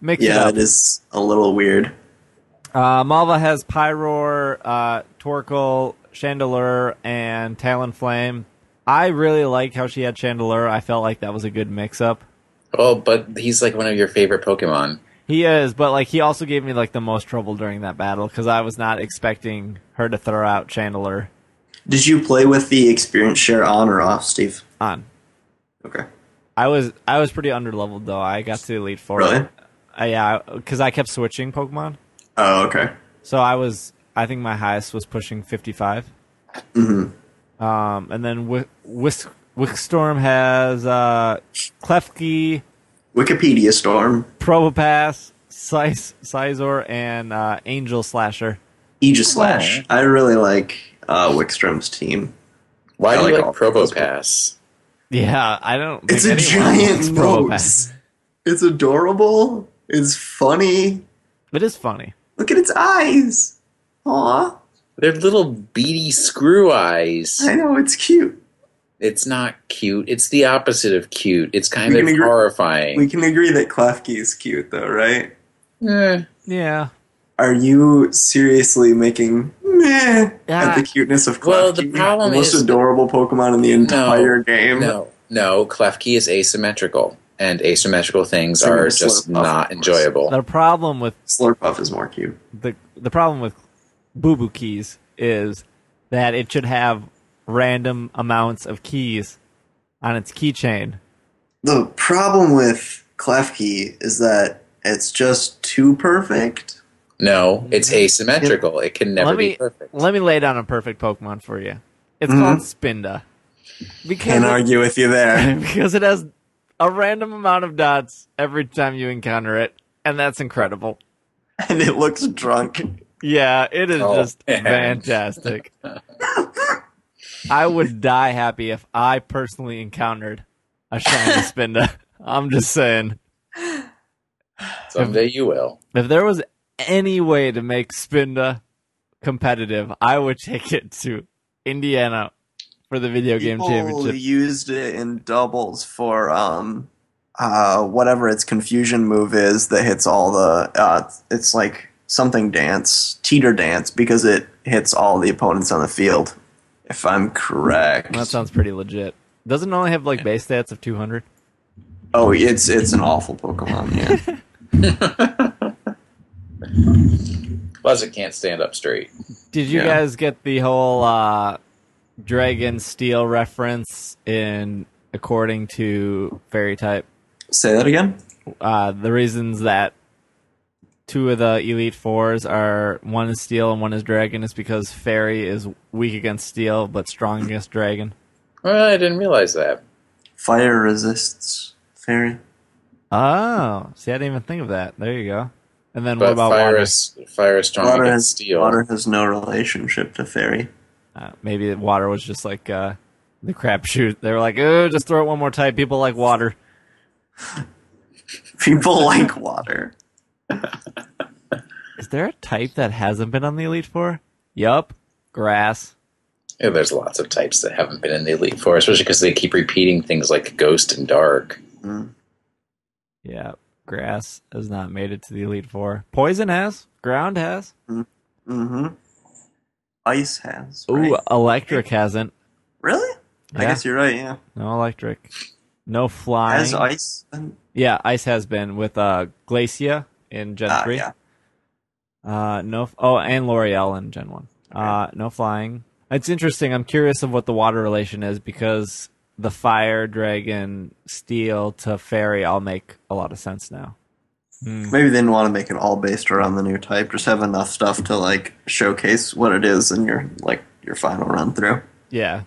Mix it up. Yeah, it is a little weird. Malva has Pyroar, Torkoal, Chandelure, and Talonflame. I really like how she had Chandelure. I felt like that was a good mix-up. Oh, but he's like one of your favorite Pokemon. He is, but like he also gave me like the most trouble during that battle because I was not expecting her to throw out Chandelure. Did you play with the experience share on or off, Steve? On. Okay. I was pretty underleveled though. I got to Elite Four. Really? Yeah, because I kept switching Pokemon. Oh, okay. So I think my highest was pushing 55. Mm-hmm. And then Wikstrom has Klefki, Wikipedia Storm, Probopass, Scizor, and Angel Slasher. Aegislash. I really like Wikstrom's team. Why do you like Probopass? Yeah, I don't. It's a giant nose. It's adorable. It's funny. It is funny. Look at its eyes. Aw. They're little beady screw eyes. I know, it's cute. It's not cute. It's the opposite of cute. It's kind of horrifying. We can agree that Klefki is cute, though, right? Yeah. Are you seriously making at the cuteness of Klefki? Well, the problem is... the most adorable Pokemon in the entire game? No, Klefki is asymmetrical. And asymmetrical things are just not enjoyable. The problem with Slurpuff is more cute. The problem with Boo Boo Keys is that it should have random amounts of keys on its keychain. The problem with Klefki is that it's just too perfect. No, it's asymmetrical. It can never be perfect. Let me lay down a perfect Pokemon for you. It's called Spinda. Can't argue with you there. Because it has a random amount of dots every time you encounter it, and that's incredible. And it looks drunk. Yeah, it is just fantastic. I would die happy if I personally encountered a shiny Spinda. I'm just saying. Someday you will. If there was any way to make Spinda competitive, I would take it to Indiana for the video game championship. People used it in doubles for whatever its confusion move is that hits all the... it's like something dance, teeter dance, because it hits all the opponents on the field, if I'm correct. That sounds pretty legit. Doesn't it only have like base stats of 200? Oh, it's an awful Pokemon, yeah. Plus it can't stand up straight. Did you guys get the whole Dragon Steel reference in According to Fairy Type? Say that again? The reasons that two of the Elite Fours are, one is Steel and one is Dragon, is because Fairy is weak against Steel but strong against Dragon. Well, I didn't realize that. Fire resists Fairy. Oh, see, I didn't even think of that. There you go. And then but what about fire water? Fire is strong water against Steel. Water has no relationship to Fairy. Maybe water was just like the crapshoot. They were like, oh, just throw it one more time. People like water. People like water. Is there a type that hasn't been on the Elite Four? Yup. Grass. Yeah, there's lots of types that haven't been in the Elite Four, especially because they keep repeating things like Ghost and Dark. Mm. Yeah, Grass has not made it to the Elite Four. Poison has. Ground has. Mm-hmm. Ice has. Right? Ooh, Electric hasn't. Really? Yeah. I guess you're right, yeah. No Electric. No Flying. Has Ice been? Yeah, Ice has been with Glacia in Gen 3. Yeah. And L'Oreal in Gen 1. Okay. No Flying. It's interesting. I'm curious of what the water relation is, because the fire, dragon, steel to fairy all make a lot of sense now. Mm. Maybe they didn't want to make it all based around the new type. Just have enough stuff to like showcase what it is in your final run through. Yeah,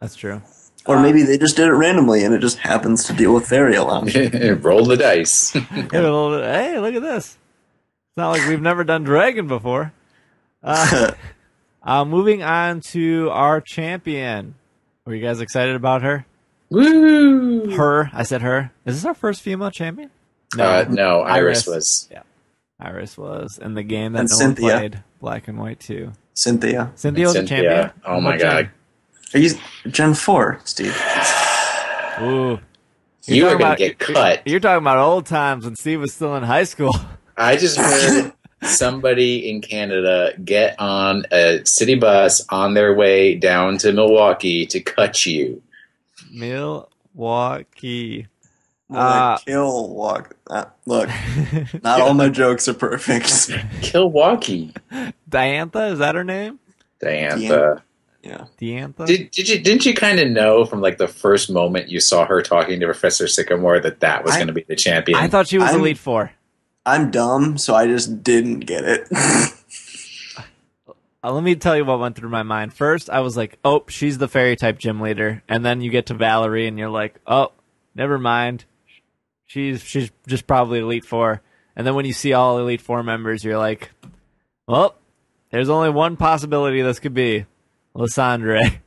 that's true. Or maybe they just did it randomly and it just happens to deal with fairy a lot. Roll the dice. Hey, look at this. It's not like we've never done dragon before. Moving on to our champion. Were you guys excited about her? Woo! Her. I said her. Is this our first female champion? No. No, Iris was. Yeah. Iris was in the game that no one played. Black and White 2. Cynthia was a champion. Oh my god. Are you Gen 4, Steve? Ooh. You are going to get cut. You're talking about old times when Steve was still in high school. I just heard somebody in Canada get on a city bus on their way down to Milwaukee to cut you. Milwaukee. Kill walk. Look, not all my jokes are perfect. Kill walkie. Diantha, is that her name? Diantha. Yeah. Diantha. Didn't you kind of know from like the first moment you saw her talking to Professor Sycamore that was going to be the champion? I thought she was Elite Four. I'm dumb, so I just didn't get it. Let me tell you what went through my mind. First, I was like, oh, she's the fairy-type gym leader. And then you get to Valerie, and you're like, oh, never mind. She's just probably Elite Four. And then when you see all Elite Four members, you're like, well, there's only one possibility this could be. Lysandre.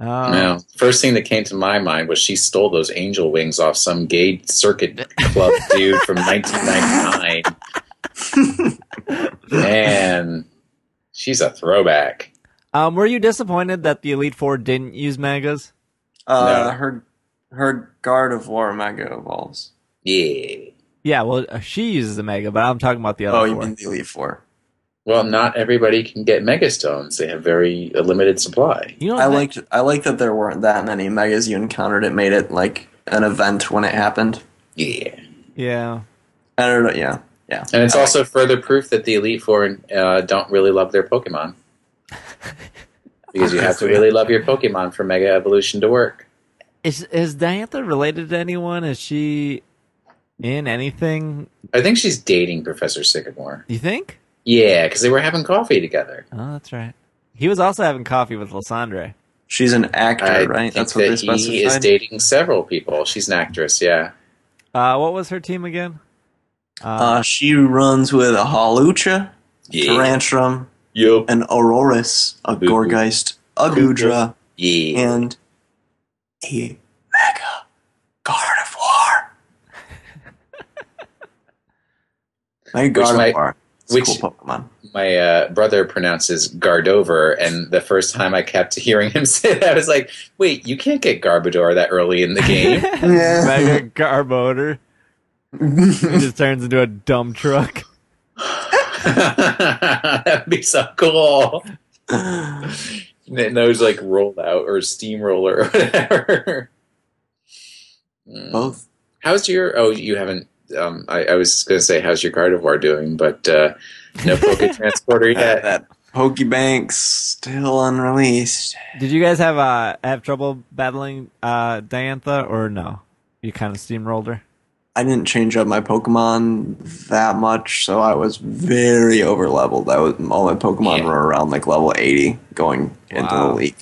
No. First thing that came to my mind was she stole those angel wings off some gay circuit club dude from 1999. Man, she's a throwback. Were you disappointed that the Elite Four didn't use megas? No. Her Gardevoir mega evolves. Yeah. Yeah, well, she uses a mega, but I'm talking about the other four. Oh, you mean the Elite Four. Well, not everybody can get Mega Stones. They have very limited supply. You know, I liked that there weren't that many Megas you encountered. It made it like an event when it happened. Yeah. Yeah. I don't know. Yeah. Yeah. And it's also further proof that the Elite Four don't really love their Pokemon. Because you have to really love your Pokemon for Mega Evolution to work. Is Diantha related to anyone? Is she in anything? I think she's dating Professor Sycamore. You think? Yeah, because they were having coffee together. Oh, that's right. He was also having coffee with Lysandre. She's an actor, right? That's what they specified. He is dating several people. She's an actress, yeah. What was her team again? She runs with a Hawlucha, Tyrantrum, Yep. An Auroras, a Gorgeist, a Gudra, yeah. And a Mega Gardevoir. My Gardevoir. Which cool Pokemon. My brother pronounces Gardevoir, and the first time I kept hearing him say that, I was like, wait, you can't get Garbodor that early in the game. Mega Garbodor. It just turns into a dump truck. That would be so cool. And it knows, like, roll out or steamroller or whatever. Both. How's your... Oh, you haven't... I was going to say, how's your Gardevoir doing? But no Poketransporter yet. That Pokebank's still unreleased. Did you guys have trouble battling Diantha, or no? You kind of steamrolled her? I didn't change up my Pokemon that much, so I was very over-leveled. All my Pokemon were around like level 80 going into the league.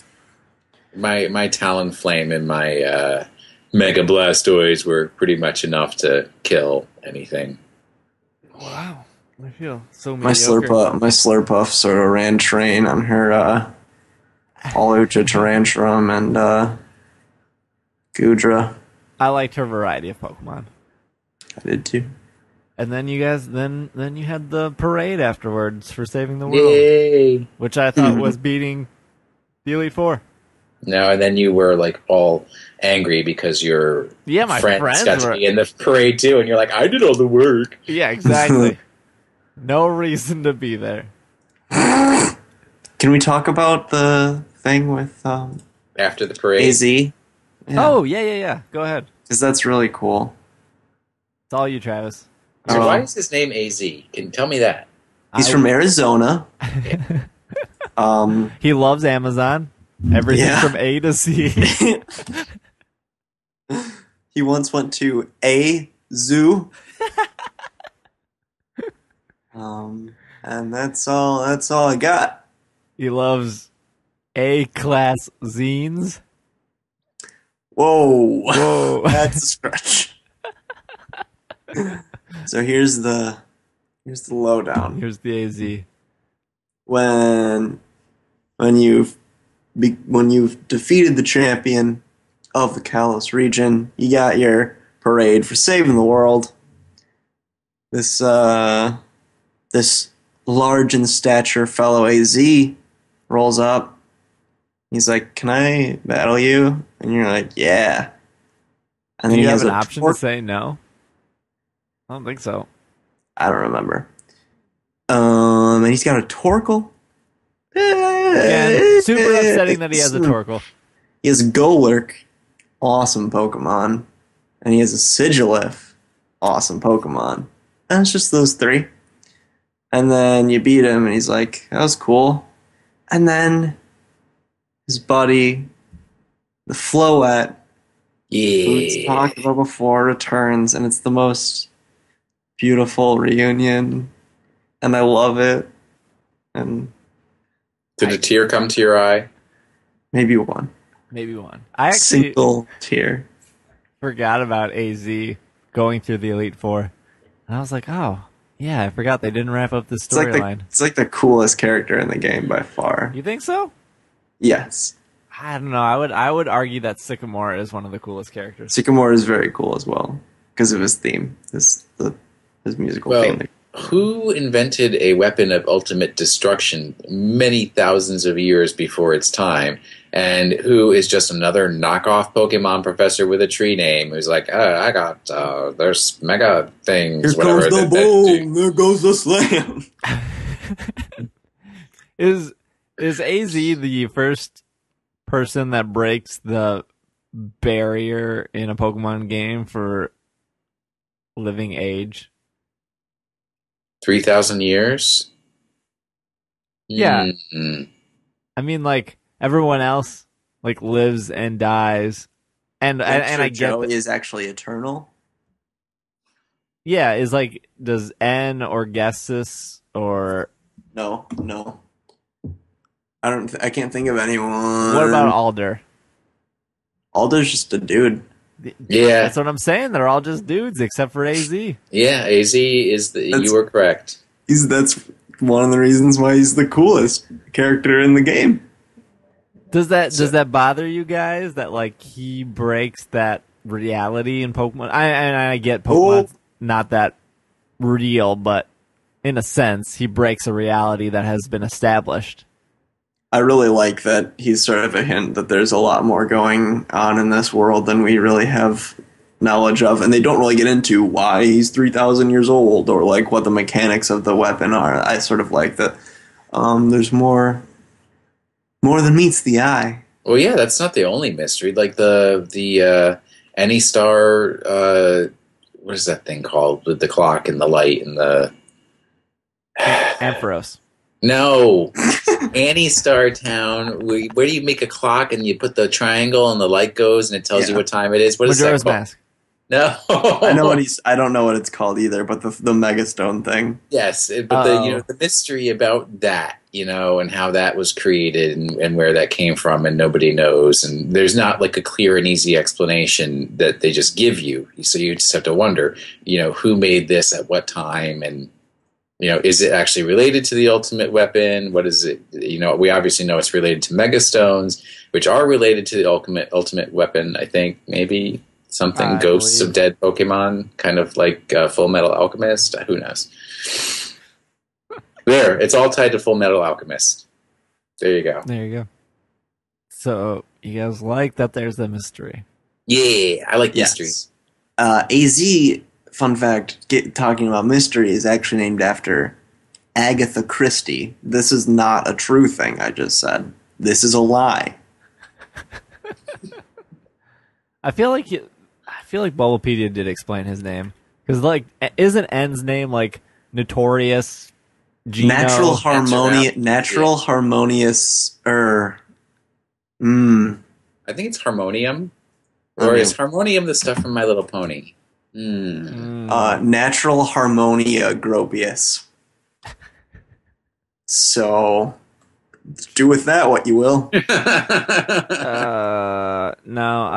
My Talonflame and my... Mega Blastoids were pretty much enough to kill anything. Wow. I feel so mediocre. My Slurpuff sort of ran train on her Alucha, Tyrantrum, and Goodra. I liked her variety of Pokemon. I did too. And then you guys then you had the parade afterwards for saving the world. Yay. Which I thought was beating the Elite Four. No, and then you were like all angry because your friends got to be in the parade too, and you're like, I did all the work. Yeah, exactly. No reason to be there. Can we talk about the thing with after the parade? AZ? Yeah. Oh, yeah. Go ahead. Because that's really cool. It's all you, Travis. So why is his name AZ? Can you tell me that? He's from Arizona. He loves Amazon. Everything from A to Z. He once went to a zoo. And that's all I got. He loves A-class zines. Whoa. That's a stretch. So here's the lowdown. Here's the AZ. When you've defeated the champion of the Kalos region, you got your parade for saving the world. This large in stature fellow AZ rolls up. He's like, "Can I battle you?" And you're like, "Yeah." And then you have an option to say no. I don't think so. I don't remember. And he's got a Torkoal. Again, super upsetting that he has a Torkoal. He has Golurk, awesome Pokemon, and he has a Sigilyph, awesome Pokemon. And it's just those three. And then you beat him, and he's like, that was cool. And then his buddy, the Floette, who we talked about before, returns, and it's the most beautiful reunion, and I love it. And... did a tear come to your eye? Maybe one. I actually single tear. Forgot about AZ going through the Elite Four, and I was like, "Oh, yeah, I forgot they didn't wrap up the storyline." It's like the coolest character in the game by far. You think so? Yes. I don't know. I would argue that Sycamore is one of the coolest characters. Sycamore is very cool as well because of his theme, his musical theme. Who invented a weapon of ultimate destruction many thousands of years before its time, and who is just another knockoff Pokemon professor with a tree name who's like, oh, I got, there's mega things. Here comes the boom, there goes the slam. Is AZ the first person that breaks the barrier in a Pokemon game for living age? 3,000 years? Yeah. Mm-hmm. I mean, like, everyone else like lives and dies. And I guess Joey is actually eternal. Yeah, is like, does N or Gessis or No. I can't think of anyone. What about Alder? Alder's just a dude. Yeah, that's what I'm saying. They're all just dudes except for AZ. Yeah, AZ is you were correct. That's one of the reasons why he's the coolest character in the game. Does that bother you guys that like he breaks that reality in Pokemon? I get Pokemon's not that real, but in a sense, he breaks a reality that has been established. I really like that he's sort of a hint that there's a lot more going on in this world than we really have knowledge of, and they don't really get into why he's 3,000 years old or like what the mechanics of the weapon are. I sort of like that there's more than meets the eye. Well, yeah, that's not the only mystery. Like the Any Star, what is that thing called with the clock and the light and the Ampharos. No, Annie Star Town. Where do you make a clock and you put the triangle and the light goes and it tells you what time it is? What is Majora's Mask? No, I know what he's. I don't know what it's called either. But the Megastone thing. Yes, but the mystery about that, and how that was created and where that came from, and nobody knows. And there's not like a clear and easy explanation that they just give you. So you just have to wonder, who made this at what time and. Is it actually related to the ultimate weapon? What is it? We obviously know it's related to Megastones, which are related to the ultimate weapon, I think. Maybe something, ghosts of dead Pokemon, kind of like Full Metal Alchemist. Who knows? There, it's all tied to Full Metal Alchemist. There you go. So, you guys like that there's the mystery? Yeah, I like mysteries. AZ... Fun fact, talking about mystery, is actually named after Agatha Christie. This is not a true thing I just said. This is a lie. I feel like Bulbapedia did explain his name. Because, isn't N's name, Notorious Geno? Natural Harmonious... I think it's Harmonium. Or is Harmonium the stuff from My Little Pony? Natural Harmonia Gropius. So, do with that what you will. No, I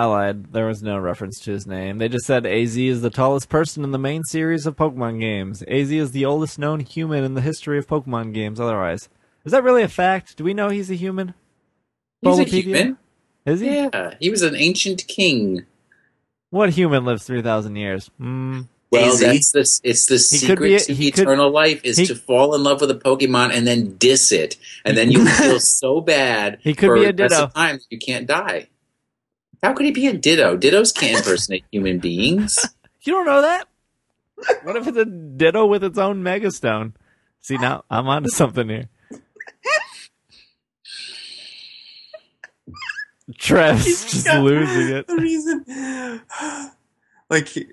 lied. There was no reference to his name. They just said AZ is the tallest person in the main series of Pokemon games. AZ is the oldest known human in the history of Pokemon games. Otherwise, is that really a fact? Do we know he's a human? He's Bulbapedia? A human. Is he? Yeah, he was an ancient king. What human lives 3,000 years? Well, that's this. It's the secret to eternal life is to fall in love with a Pokemon and then diss it, and then you feel so bad. He could be a Ditto. Time you can't die. How could he be a Ditto? Dittos can't impersonate human beings. You don't know that. What if it's a Ditto with its own Megastone? See, now I'm onto something here. Trev's just losing it. The reason,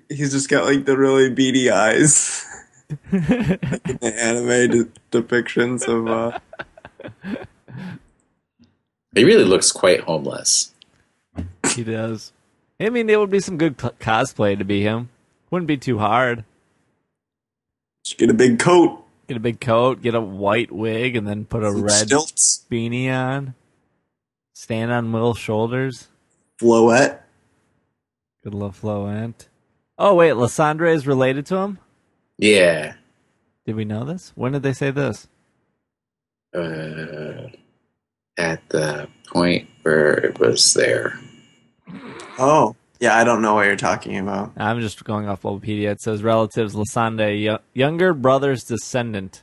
he's just got the really beady eyes, in the anime depictions of. He really looks quite homeless. He does. I mean, it would be some good cosplay to be him. Wouldn't be too hard. Just get a big coat. Get a big coat. Get a white wig, and then put a red stilts. Beanie on. Stand on Will's shoulders. Floette. Good love, Floette. Oh, wait, Lysandre is related to him? Yeah. Did we know this? When did they say this? At the point where it was there. Oh, yeah, I don't know what you're talking about. I'm just going off Bulbapedia. It says relatives, Lysandre, younger brother's descendant.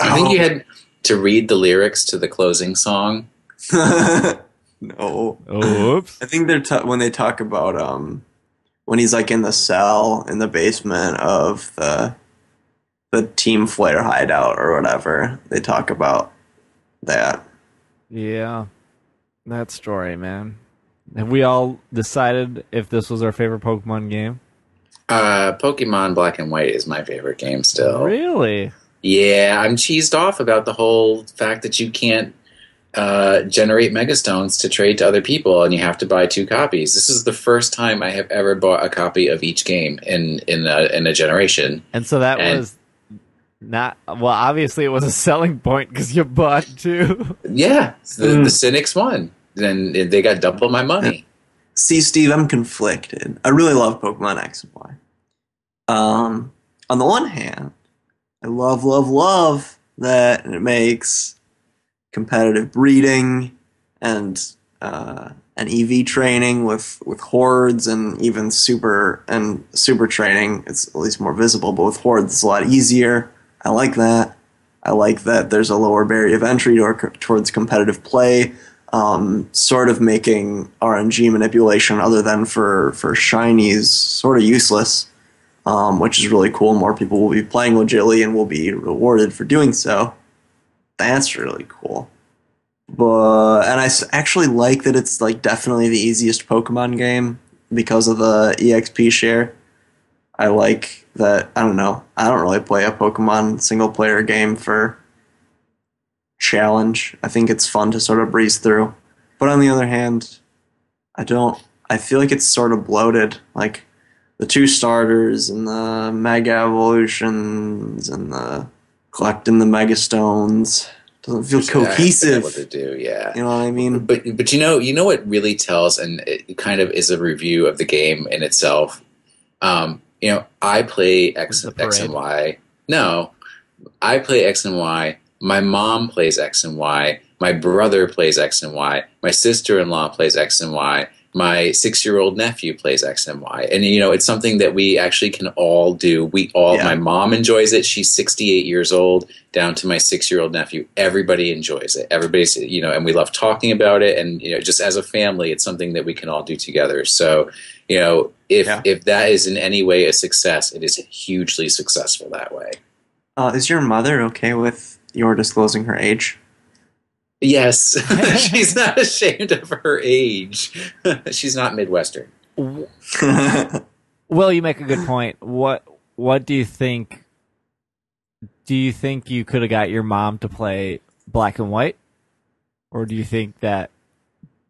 I think you had to read the lyrics to the closing song. No. Oh, oops. I think they're when they talk about when he's in the cell in the basement of the Team Flare hideout or whatever. They talk about that. Yeah, that story, man. Have we all decided if this was our favorite Pokemon game? Pokemon Black and White is my favorite game still. Really? Yeah, I'm cheesed off about the whole fact that you can't. Generate Megastones to trade to other people, and you have to buy 2 copies. This is the first time I have ever bought a copy of each game in a generation. And so that was not... Well, obviously it was a selling point because you bought 2. Yeah, the cynics won. Then they got double my money. See, Steve, I'm conflicted. I really love Pokemon X and Y. On the one hand, I love that, and it makes competitive breeding and EV training with hordes, and even super training. It's at least more visible, but with hordes it's a lot easier. I like that. I like that there's a lower barrier of entry towards competitive play, sort of making RNG manipulation, other than for shinies, sort of useless, which is really cool. More people will be playing legitly and will be rewarded for doing so. That's really cool. But, and I actually like that it's like definitely the easiest Pokemon game because of the EXP share. I like that. I don't know. I don't really play a Pokemon single player game for challenge. I think it's fun to sort of breeze through. But on the other hand, I feel like it's sort of bloated. Like the two starters and the Mega Evolutions and the collecting the Mega Stones. Doesn't feel cohesive. What to do, yeah. You know what I mean? But you know what really tells, and it kind of is a review of the game in itself. You know, I play X and Y. No, I play X and Y. My mom plays X and Y. My brother plays X and Y. My sister-in-law plays X and Y. My 6-year-old nephew plays X and Y. And, you know, it's something that we actually can all do. My mom enjoys it. She's 68 years old, down to my 6-year-old nephew. Everybody enjoys it. Everybody's, you know, and we love talking about it. And, you know, just as a family, it's something that we can all do together. So, you know, if that is in any way a success, it is hugely successful that way. Is your mother okay with your disclosing her age? Yes, she's not ashamed of her age. She's not Midwestern. Well, you make a good point. What do you think? Do you think you could have got your mom to play Black and White, or do you think that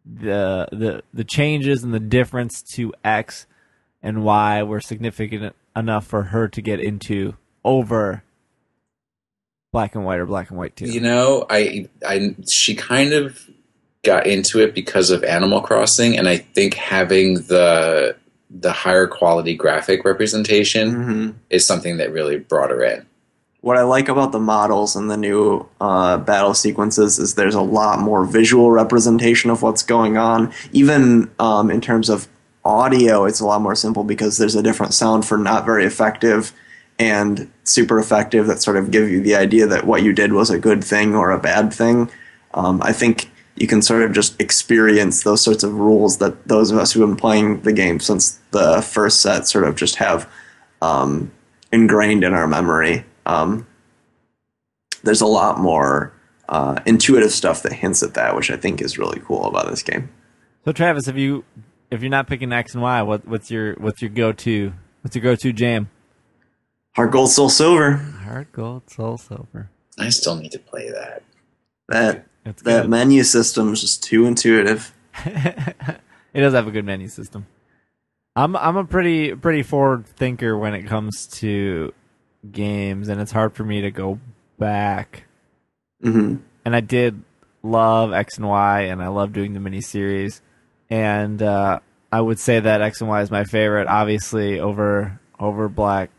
the changes and the difference to X and Y were significant enough for her to get into over Black and White or Black and White 2? You know, she kind of got into it because of Animal Crossing, and I think having the higher quality graphic representation is something that really brought her in. What I like about the models and the new battle sequences is there's a lot more visual representation of what's going on. Even in terms of audio, it's a lot more simple because there's a different sound for not very effective and super effective that sort of give you the idea that what you did was a good thing or a bad thing. I think you can sort of just experience those sorts of rules that those of us who have been playing the game since the first set sort of just have ingrained in our memory. There's a lot more intuitive stuff that hints at that, which I think is really cool about this game. So, Travis, if you're not picking X and Y, what's your go-to? What's your go-to jam? Heart Gold Soul Silver. Heart Gold Soul Silver. I still need to play that. That menu system is just too intuitive. It does have a good menu system. I'm a pretty forward thinker when it comes to games, and it's hard for me to go back. Mm-hmm. And I did love X and Y, and I love doing the miniseries. And I would say that X and Y is my favorite, obviously over Black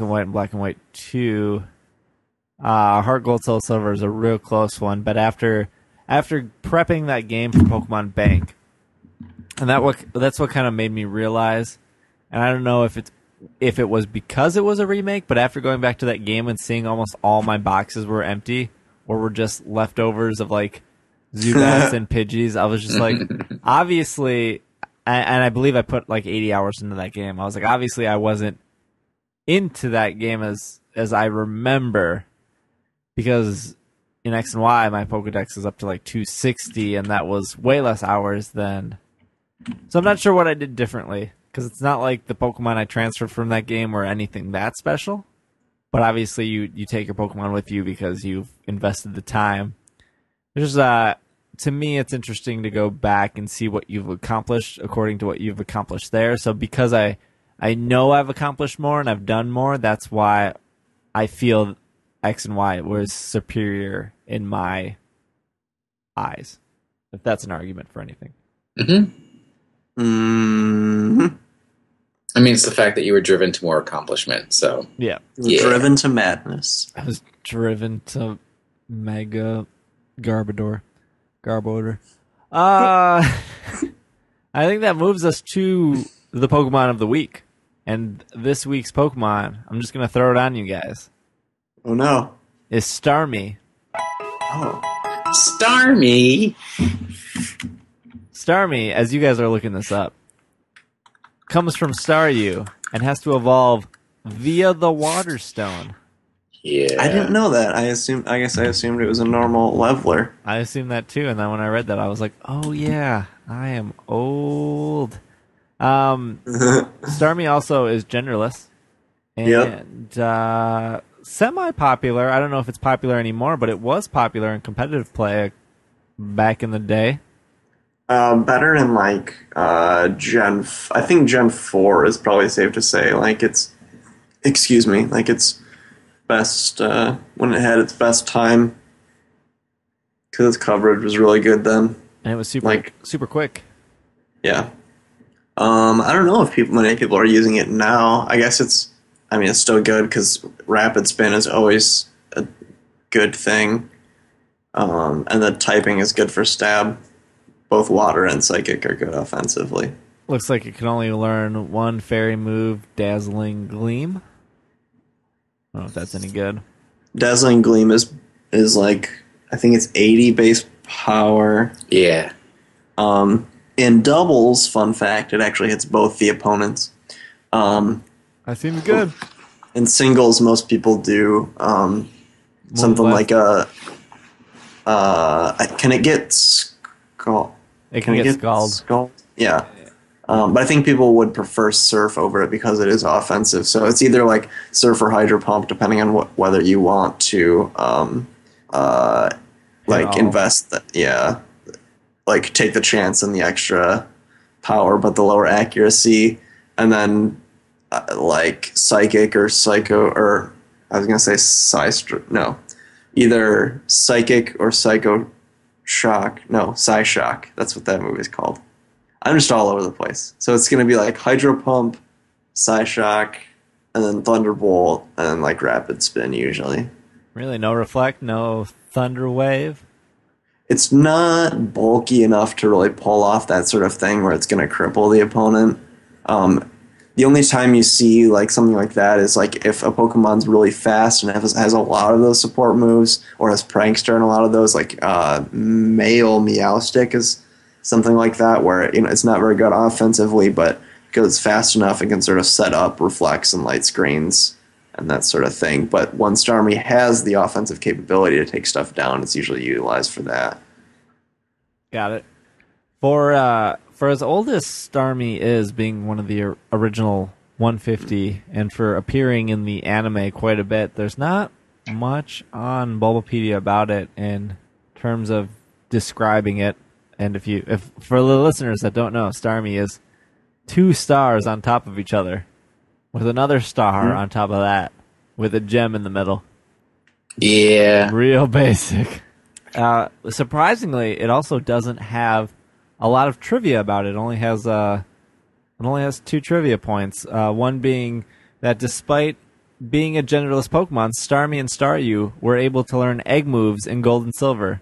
and White and Black and White 2. Heart Gold Soul Silver is a real close one, but after prepping that game for Pokemon Bank, and that's what kind of made me realize. And I don't know if it was because it was a remake, but after going back to that game and seeing almost all my boxes were empty or were just leftovers of like Zubats and Pidgeys, I was just like, obviously, and I believe I put like 80 hours into that game. I was like, obviously, I wasn't into that game as I remember, because in X and Y my Pokedex is up to like 260, and that was way less hours than. So I'm not sure what I did differently, because it's not like the Pokemon I transferred from that game were anything that special. But obviously you take your Pokemon with you because you've invested the time. There's to me it's interesting to go back and see what you've accomplished according to what you've accomplished there. So because I know I've accomplished more and I've done more. That's why I feel X and Y was superior in my eyes. If that's an argument for anything. Mm-hmm. Mm-hmm. I mean, it's the fact that you were driven to more accomplishment, so... Yeah. You were driven to madness. I was driven to mega Garbodor. I think that moves us to the Pokemon of the week. And this week's Pokemon, I'm just going to throw it on you guys. Oh, no. Is Starmie. Oh. Starmie! Starmie, as you guys are looking this up, comes from Staryu and has to evolve via the Water Stone. Yeah. I didn't know that. I guess I assumed it was a normal leveler. I assumed that too, and then when I read that I was like, "Oh yeah, I am old." Starmie also is genderless and semi-popular. I don't know if it's popular anymore, but it was popular in competitive play back in the day. Better in like I think Gen 4 is probably safe to say. Like it's best when it had its best time, because its coverage was really good then, and it was super quick. Yeah. I don't know if many people are using it now. I guess it's still good because rapid spin is always a good thing, and the typing is good for stab. Both water and psychic are good offensively. Looks like it can only learn one fairy move, Dazzling Gleam. I don't know if that's any good. Dazzling Gleam is like, I think it's 80 base power. Yeah. In doubles, fun fact, it actually hits both the opponents. That seems good. In singles, most people do something like a... can it get Scald? It can get Scald. Yeah. But I think people would prefer Surf over it because it is offensive. So it's either like Surf or Hydro Pump, depending on whether you want to invest. Like take the chance and the extra power, but the lower accuracy, and then like Psychic or Psycho, or I was gonna say either Psychic or Psycho. Shock. No, Psyshock. That's what that movie is called. I'm just all over the place. So it's going to be like Hydro Pump, Psyshock, and then Thunderbolt, and then like Rapid Spin usually. Really? No Reflect? No Thunder Wave? It's not bulky enough to really pull off that sort of thing where it's going to cripple the opponent. The only time you see like something like that is like if a Pokemon's really fast and has a lot of those support moves, or has Prankster and a lot of those, like Male Meowstic is something like that, where it's not very good offensively, but because it's fast enough, it can sort of set up reflects and light screens and that sort of thing. But once Starmie has the offensive capability to take stuff down, it's usually utilized for that. Got it. For as old as Starmie is, being one of the original 150, and for appearing in the anime quite a bit, there's not much on Bulbapedia about it in terms of describing it. And if for the listeners that don't know, Starmie is 2 stars on top of each other, with another star on top of that, with a gem in the middle. Yeah. Real basic. Surprisingly, it also doesn't have a lot of trivia about it. It only has 2 trivia points. One being that despite being a genderless Pokemon, Starmie and Staryu were able to learn egg moves in Gold and Silver.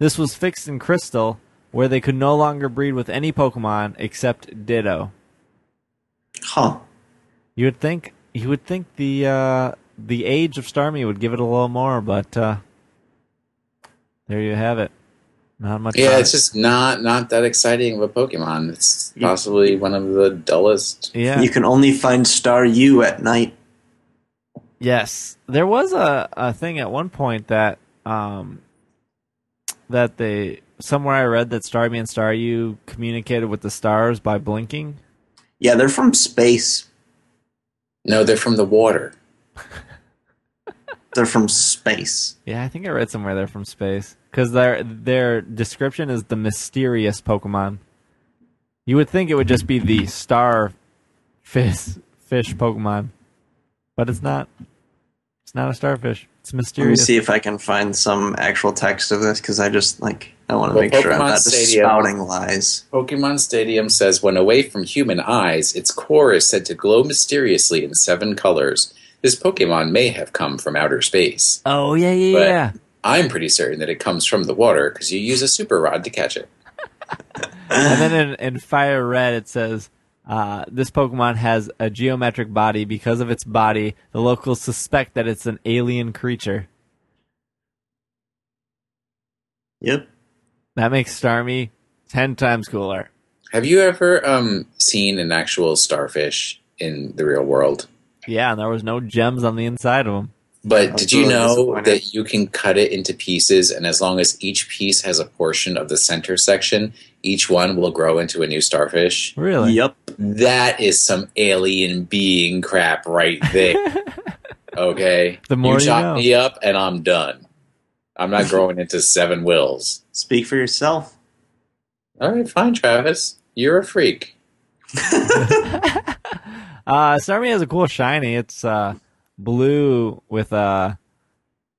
This was fixed in Crystal, where they could no longer breed with any Pokemon except Ditto. Huh. You would think the age of Starmie would give it a little more, but there you have it. Not much. Yeah, it's just not that exciting of a Pokemon. It's possibly one of the dullest. Yeah. You can only find Staryu at night. Yes. There was a thing at one point that somewhere I read that Starmie and Staryu communicated with the stars by blinking. Yeah, they're from space. No, they're from the water. They're from space. Yeah, I think I read somewhere they're from space. Because their description is the mysterious Pokemon. You would think it would just be the starfish Pokemon. But it's not. It's not a starfish. It's mysterious. Let me see if I can find some actual text of this, because I just, like, I want to make sure I'm not just spouting lies. Pokemon Stadium says, when away from human eyes, its core is said to glow mysteriously in 7 colors. This Pokemon may have come from outer space. Oh, yeah, yeah, but yeah. I'm pretty certain that it comes from the water because you use a super rod to catch it. And then in Fire Red, it says, this Pokemon has a geometric body. Because of its body, the locals suspect that it's an alien creature. Yep. That makes Starmie 10 times cooler. Have you ever seen an actual starfish in the real world? Yeah, and there was no gems on the inside of them. But did you know that you can cut it into pieces, and as long as each piece has a portion of the center section, each one will grow into a new starfish? Really? Yep. That is some alien being crap right there. Okay? The more you chop me up, and I'm done. I'm not growing into 7 wills. Speak for yourself. All right, fine, Travis. You're a freak. Starmie has a cool shiny. It's blue with a...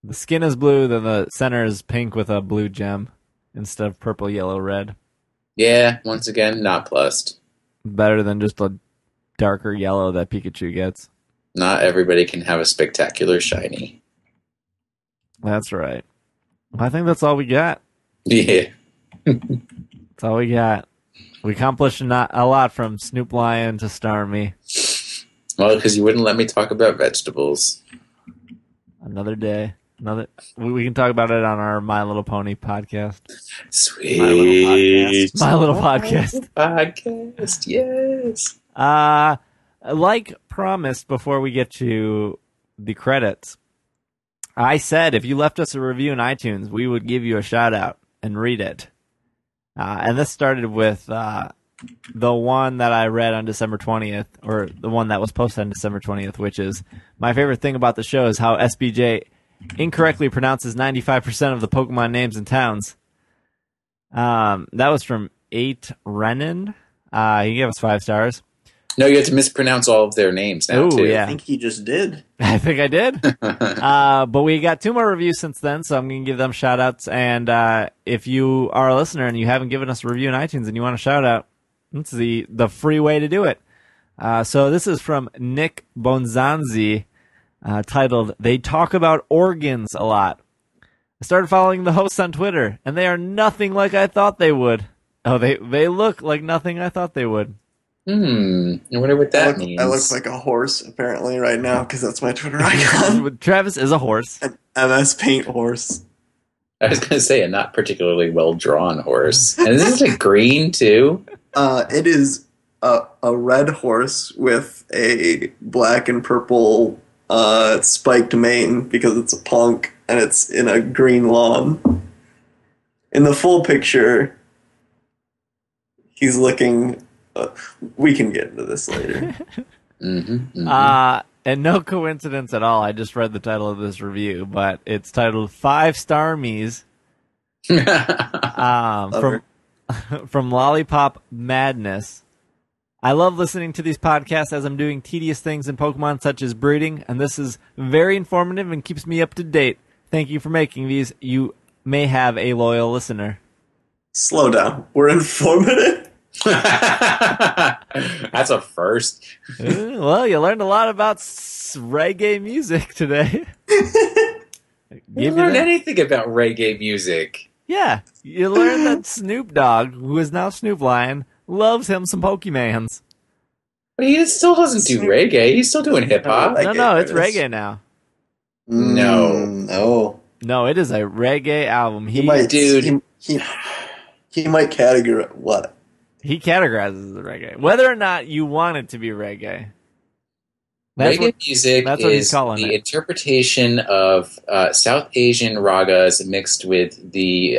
The skin is blue, then the center is pink with a blue gem instead of purple, yellow, red. Yeah, once again, not plussed. Better than just a darker yellow that Pikachu gets. Not everybody can have a spectacular shiny. That's right. I think that's all we got. Yeah. That's all we got. We accomplished a lot from Snoop Lion to Starmie. Well, because you wouldn't let me talk about vegetables. Another day. We can talk about it on our My Little Pony podcast. Sweet. My Little Podcast. Yes. Like promised, before we get to the credits, I said if you left us a review in iTunes, we would give you a shout out and read it. And this started with the one that I read on December 20th, or the one that was posted on December 20th, which is, my favorite thing about the show is how SBJ incorrectly pronounces 95% of the Pokemon names and towns. That was from 8 Renan. He gave us 5 stars. No, you have to mispronounce all of their names now, too. Yeah. I think he just did. I think I did. But we got 2 more reviews since then, so I'm going to give them shout-outs. And if you are a listener and you haven't given us a review in iTunes and you want a shout-out, that's the free way to do it. So this is from Nick Bonzanzi, titled, They Talk About Organs a Lot. I started following the hosts on Twitter, and they are nothing like I thought they would. Oh, they look like nothing I thought they would. I wonder what that means. I look like a horse, apparently, right now, because that's my Twitter icon. Travis is a horse. An MS Paint horse. I was going to say a not particularly well-drawn horse. And this is a green, too? It is a red horse with a black and purple spiked mane, because it's a punk, and it's in a green lawn. In the full picture, he's looking... we can get into this later. And no coincidence at all, I just read the title of this review, but it's titled 5 Starmies from Lollipop Madness. I love listening to these podcasts as I'm doing tedious things in Pokemon such as breeding, and this is very informative and keeps me up to date. Thank you for making these. You may have a loyal listener. Slow down. We're informative? That's a first. Well, you learned a lot about reggae music today. You learned anything about reggae music? Yeah, you learned that Snoop Dogg, who is now Snoop Lion, loves him some Pokemans. But he still doesn't do reggae. He's still doing hip hop. No, it's reggae now. No, it is a reggae album. He might categorize what. He categorizes the reggae, whether or not you want it to be reggae. Reggae music is the interpretation of South Asian ragas mixed with the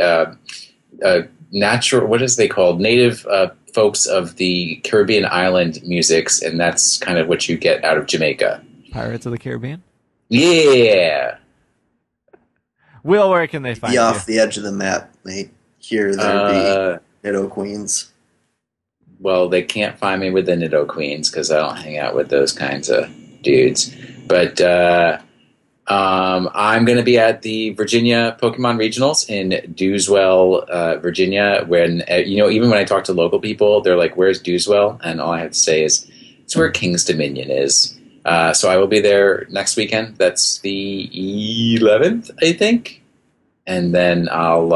natural, what is they called, native folks of the Caribbean island musics, and that's kind of what you get out of Jamaica. Pirates of the Caribbean? Yeah. Will, where can they find you? Be off the edge of the map, mate. Here there be Nido Queens. Well, they can't find me with the Nido Queens because I don't hang out with those kinds of dudes. But I'm going to be at the Virginia Pokemon Regionals in Dewswell, Virginia, when, you know, even when I talk to local people, they're like, where's Dewswell? And all I have to say is, it's where King's Dominion is. So I will be there next weekend. That's the 11th, I think. And then I'll,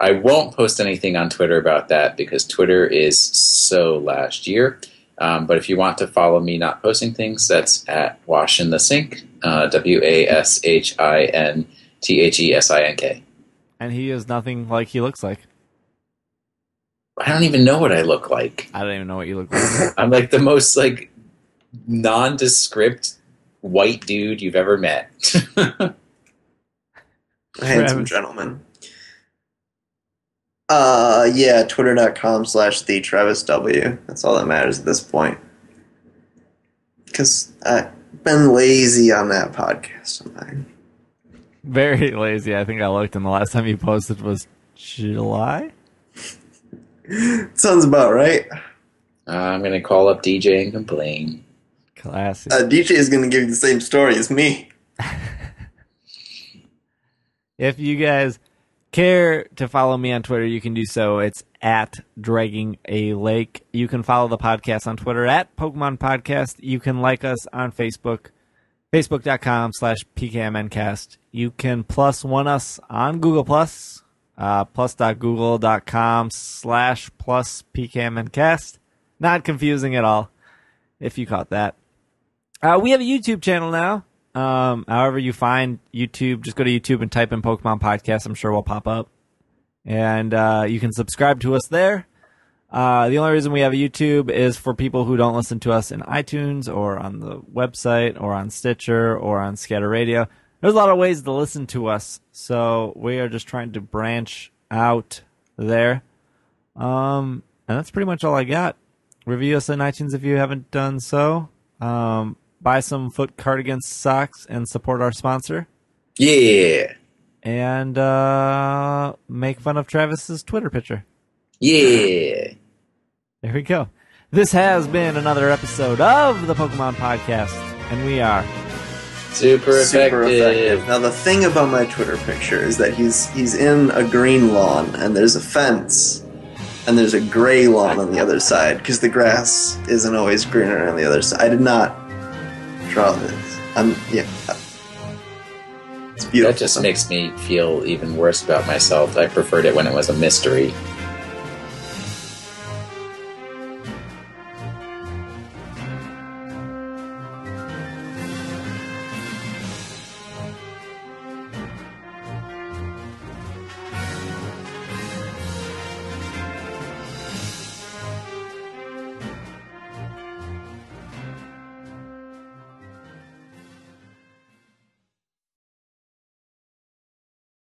I won't post anything on Twitter about that because Twitter is so last year. But if you want to follow me not posting things, that's at Wash in the Sink, WASHINTHESINK. And he is nothing like he looks like. I don't even know what I look like. I don't even know what you look like. I'm like the most like nondescript white dude you've ever met. Handsome gentleman. Yeah, twitter.com/thetravisw. That's all that matters at this point. Because I've been lazy on that podcast of mine. Very lazy. I think I looked, and the last time you posted was July? Sounds about right. I'm going to call up DJ and complain. Classic. DJ is going to give you the same story as me. If you guys care to follow me on Twitter, you can do so. It's at Dragging a Lake. You can follow the podcast on Twitter at Pokemon Podcast. You can like us on Facebook, facebook.com/PKMNcast. You can +1 us on Google Plus, plus.google.com/+PKMNcast. Not confusing at all, if you caught that. We have a YouTube channel now. However you find YouTube, just go to YouTube and type in Pokemon Podcast. I'm sure we'll pop up. And you can subscribe to us there. The only reason we have a YouTube is for people who don't listen to us in iTunes or on the website or on Stitcher or on Scatter Radio. There's a lot of ways to listen to us, so we are just trying to branch out there. And that's pretty much all I got. Review us on iTunes if you haven't done so. Buy some FootCardigan socks and support our sponsor. Yeah. And make fun of Travis's Twitter picture. Yeah. There we go. This has been another episode of the Pokemon Podcast, and we are super effective. Now, the thing about my Twitter picture is that he's in a green lawn, and there's a fence, and there's a gray lawn on the other side, because the grass isn't always greener on the other side. I did not draw this. Yeah. It's beautiful. That just makes me feel even worse about myself. I preferred it when it was a mystery.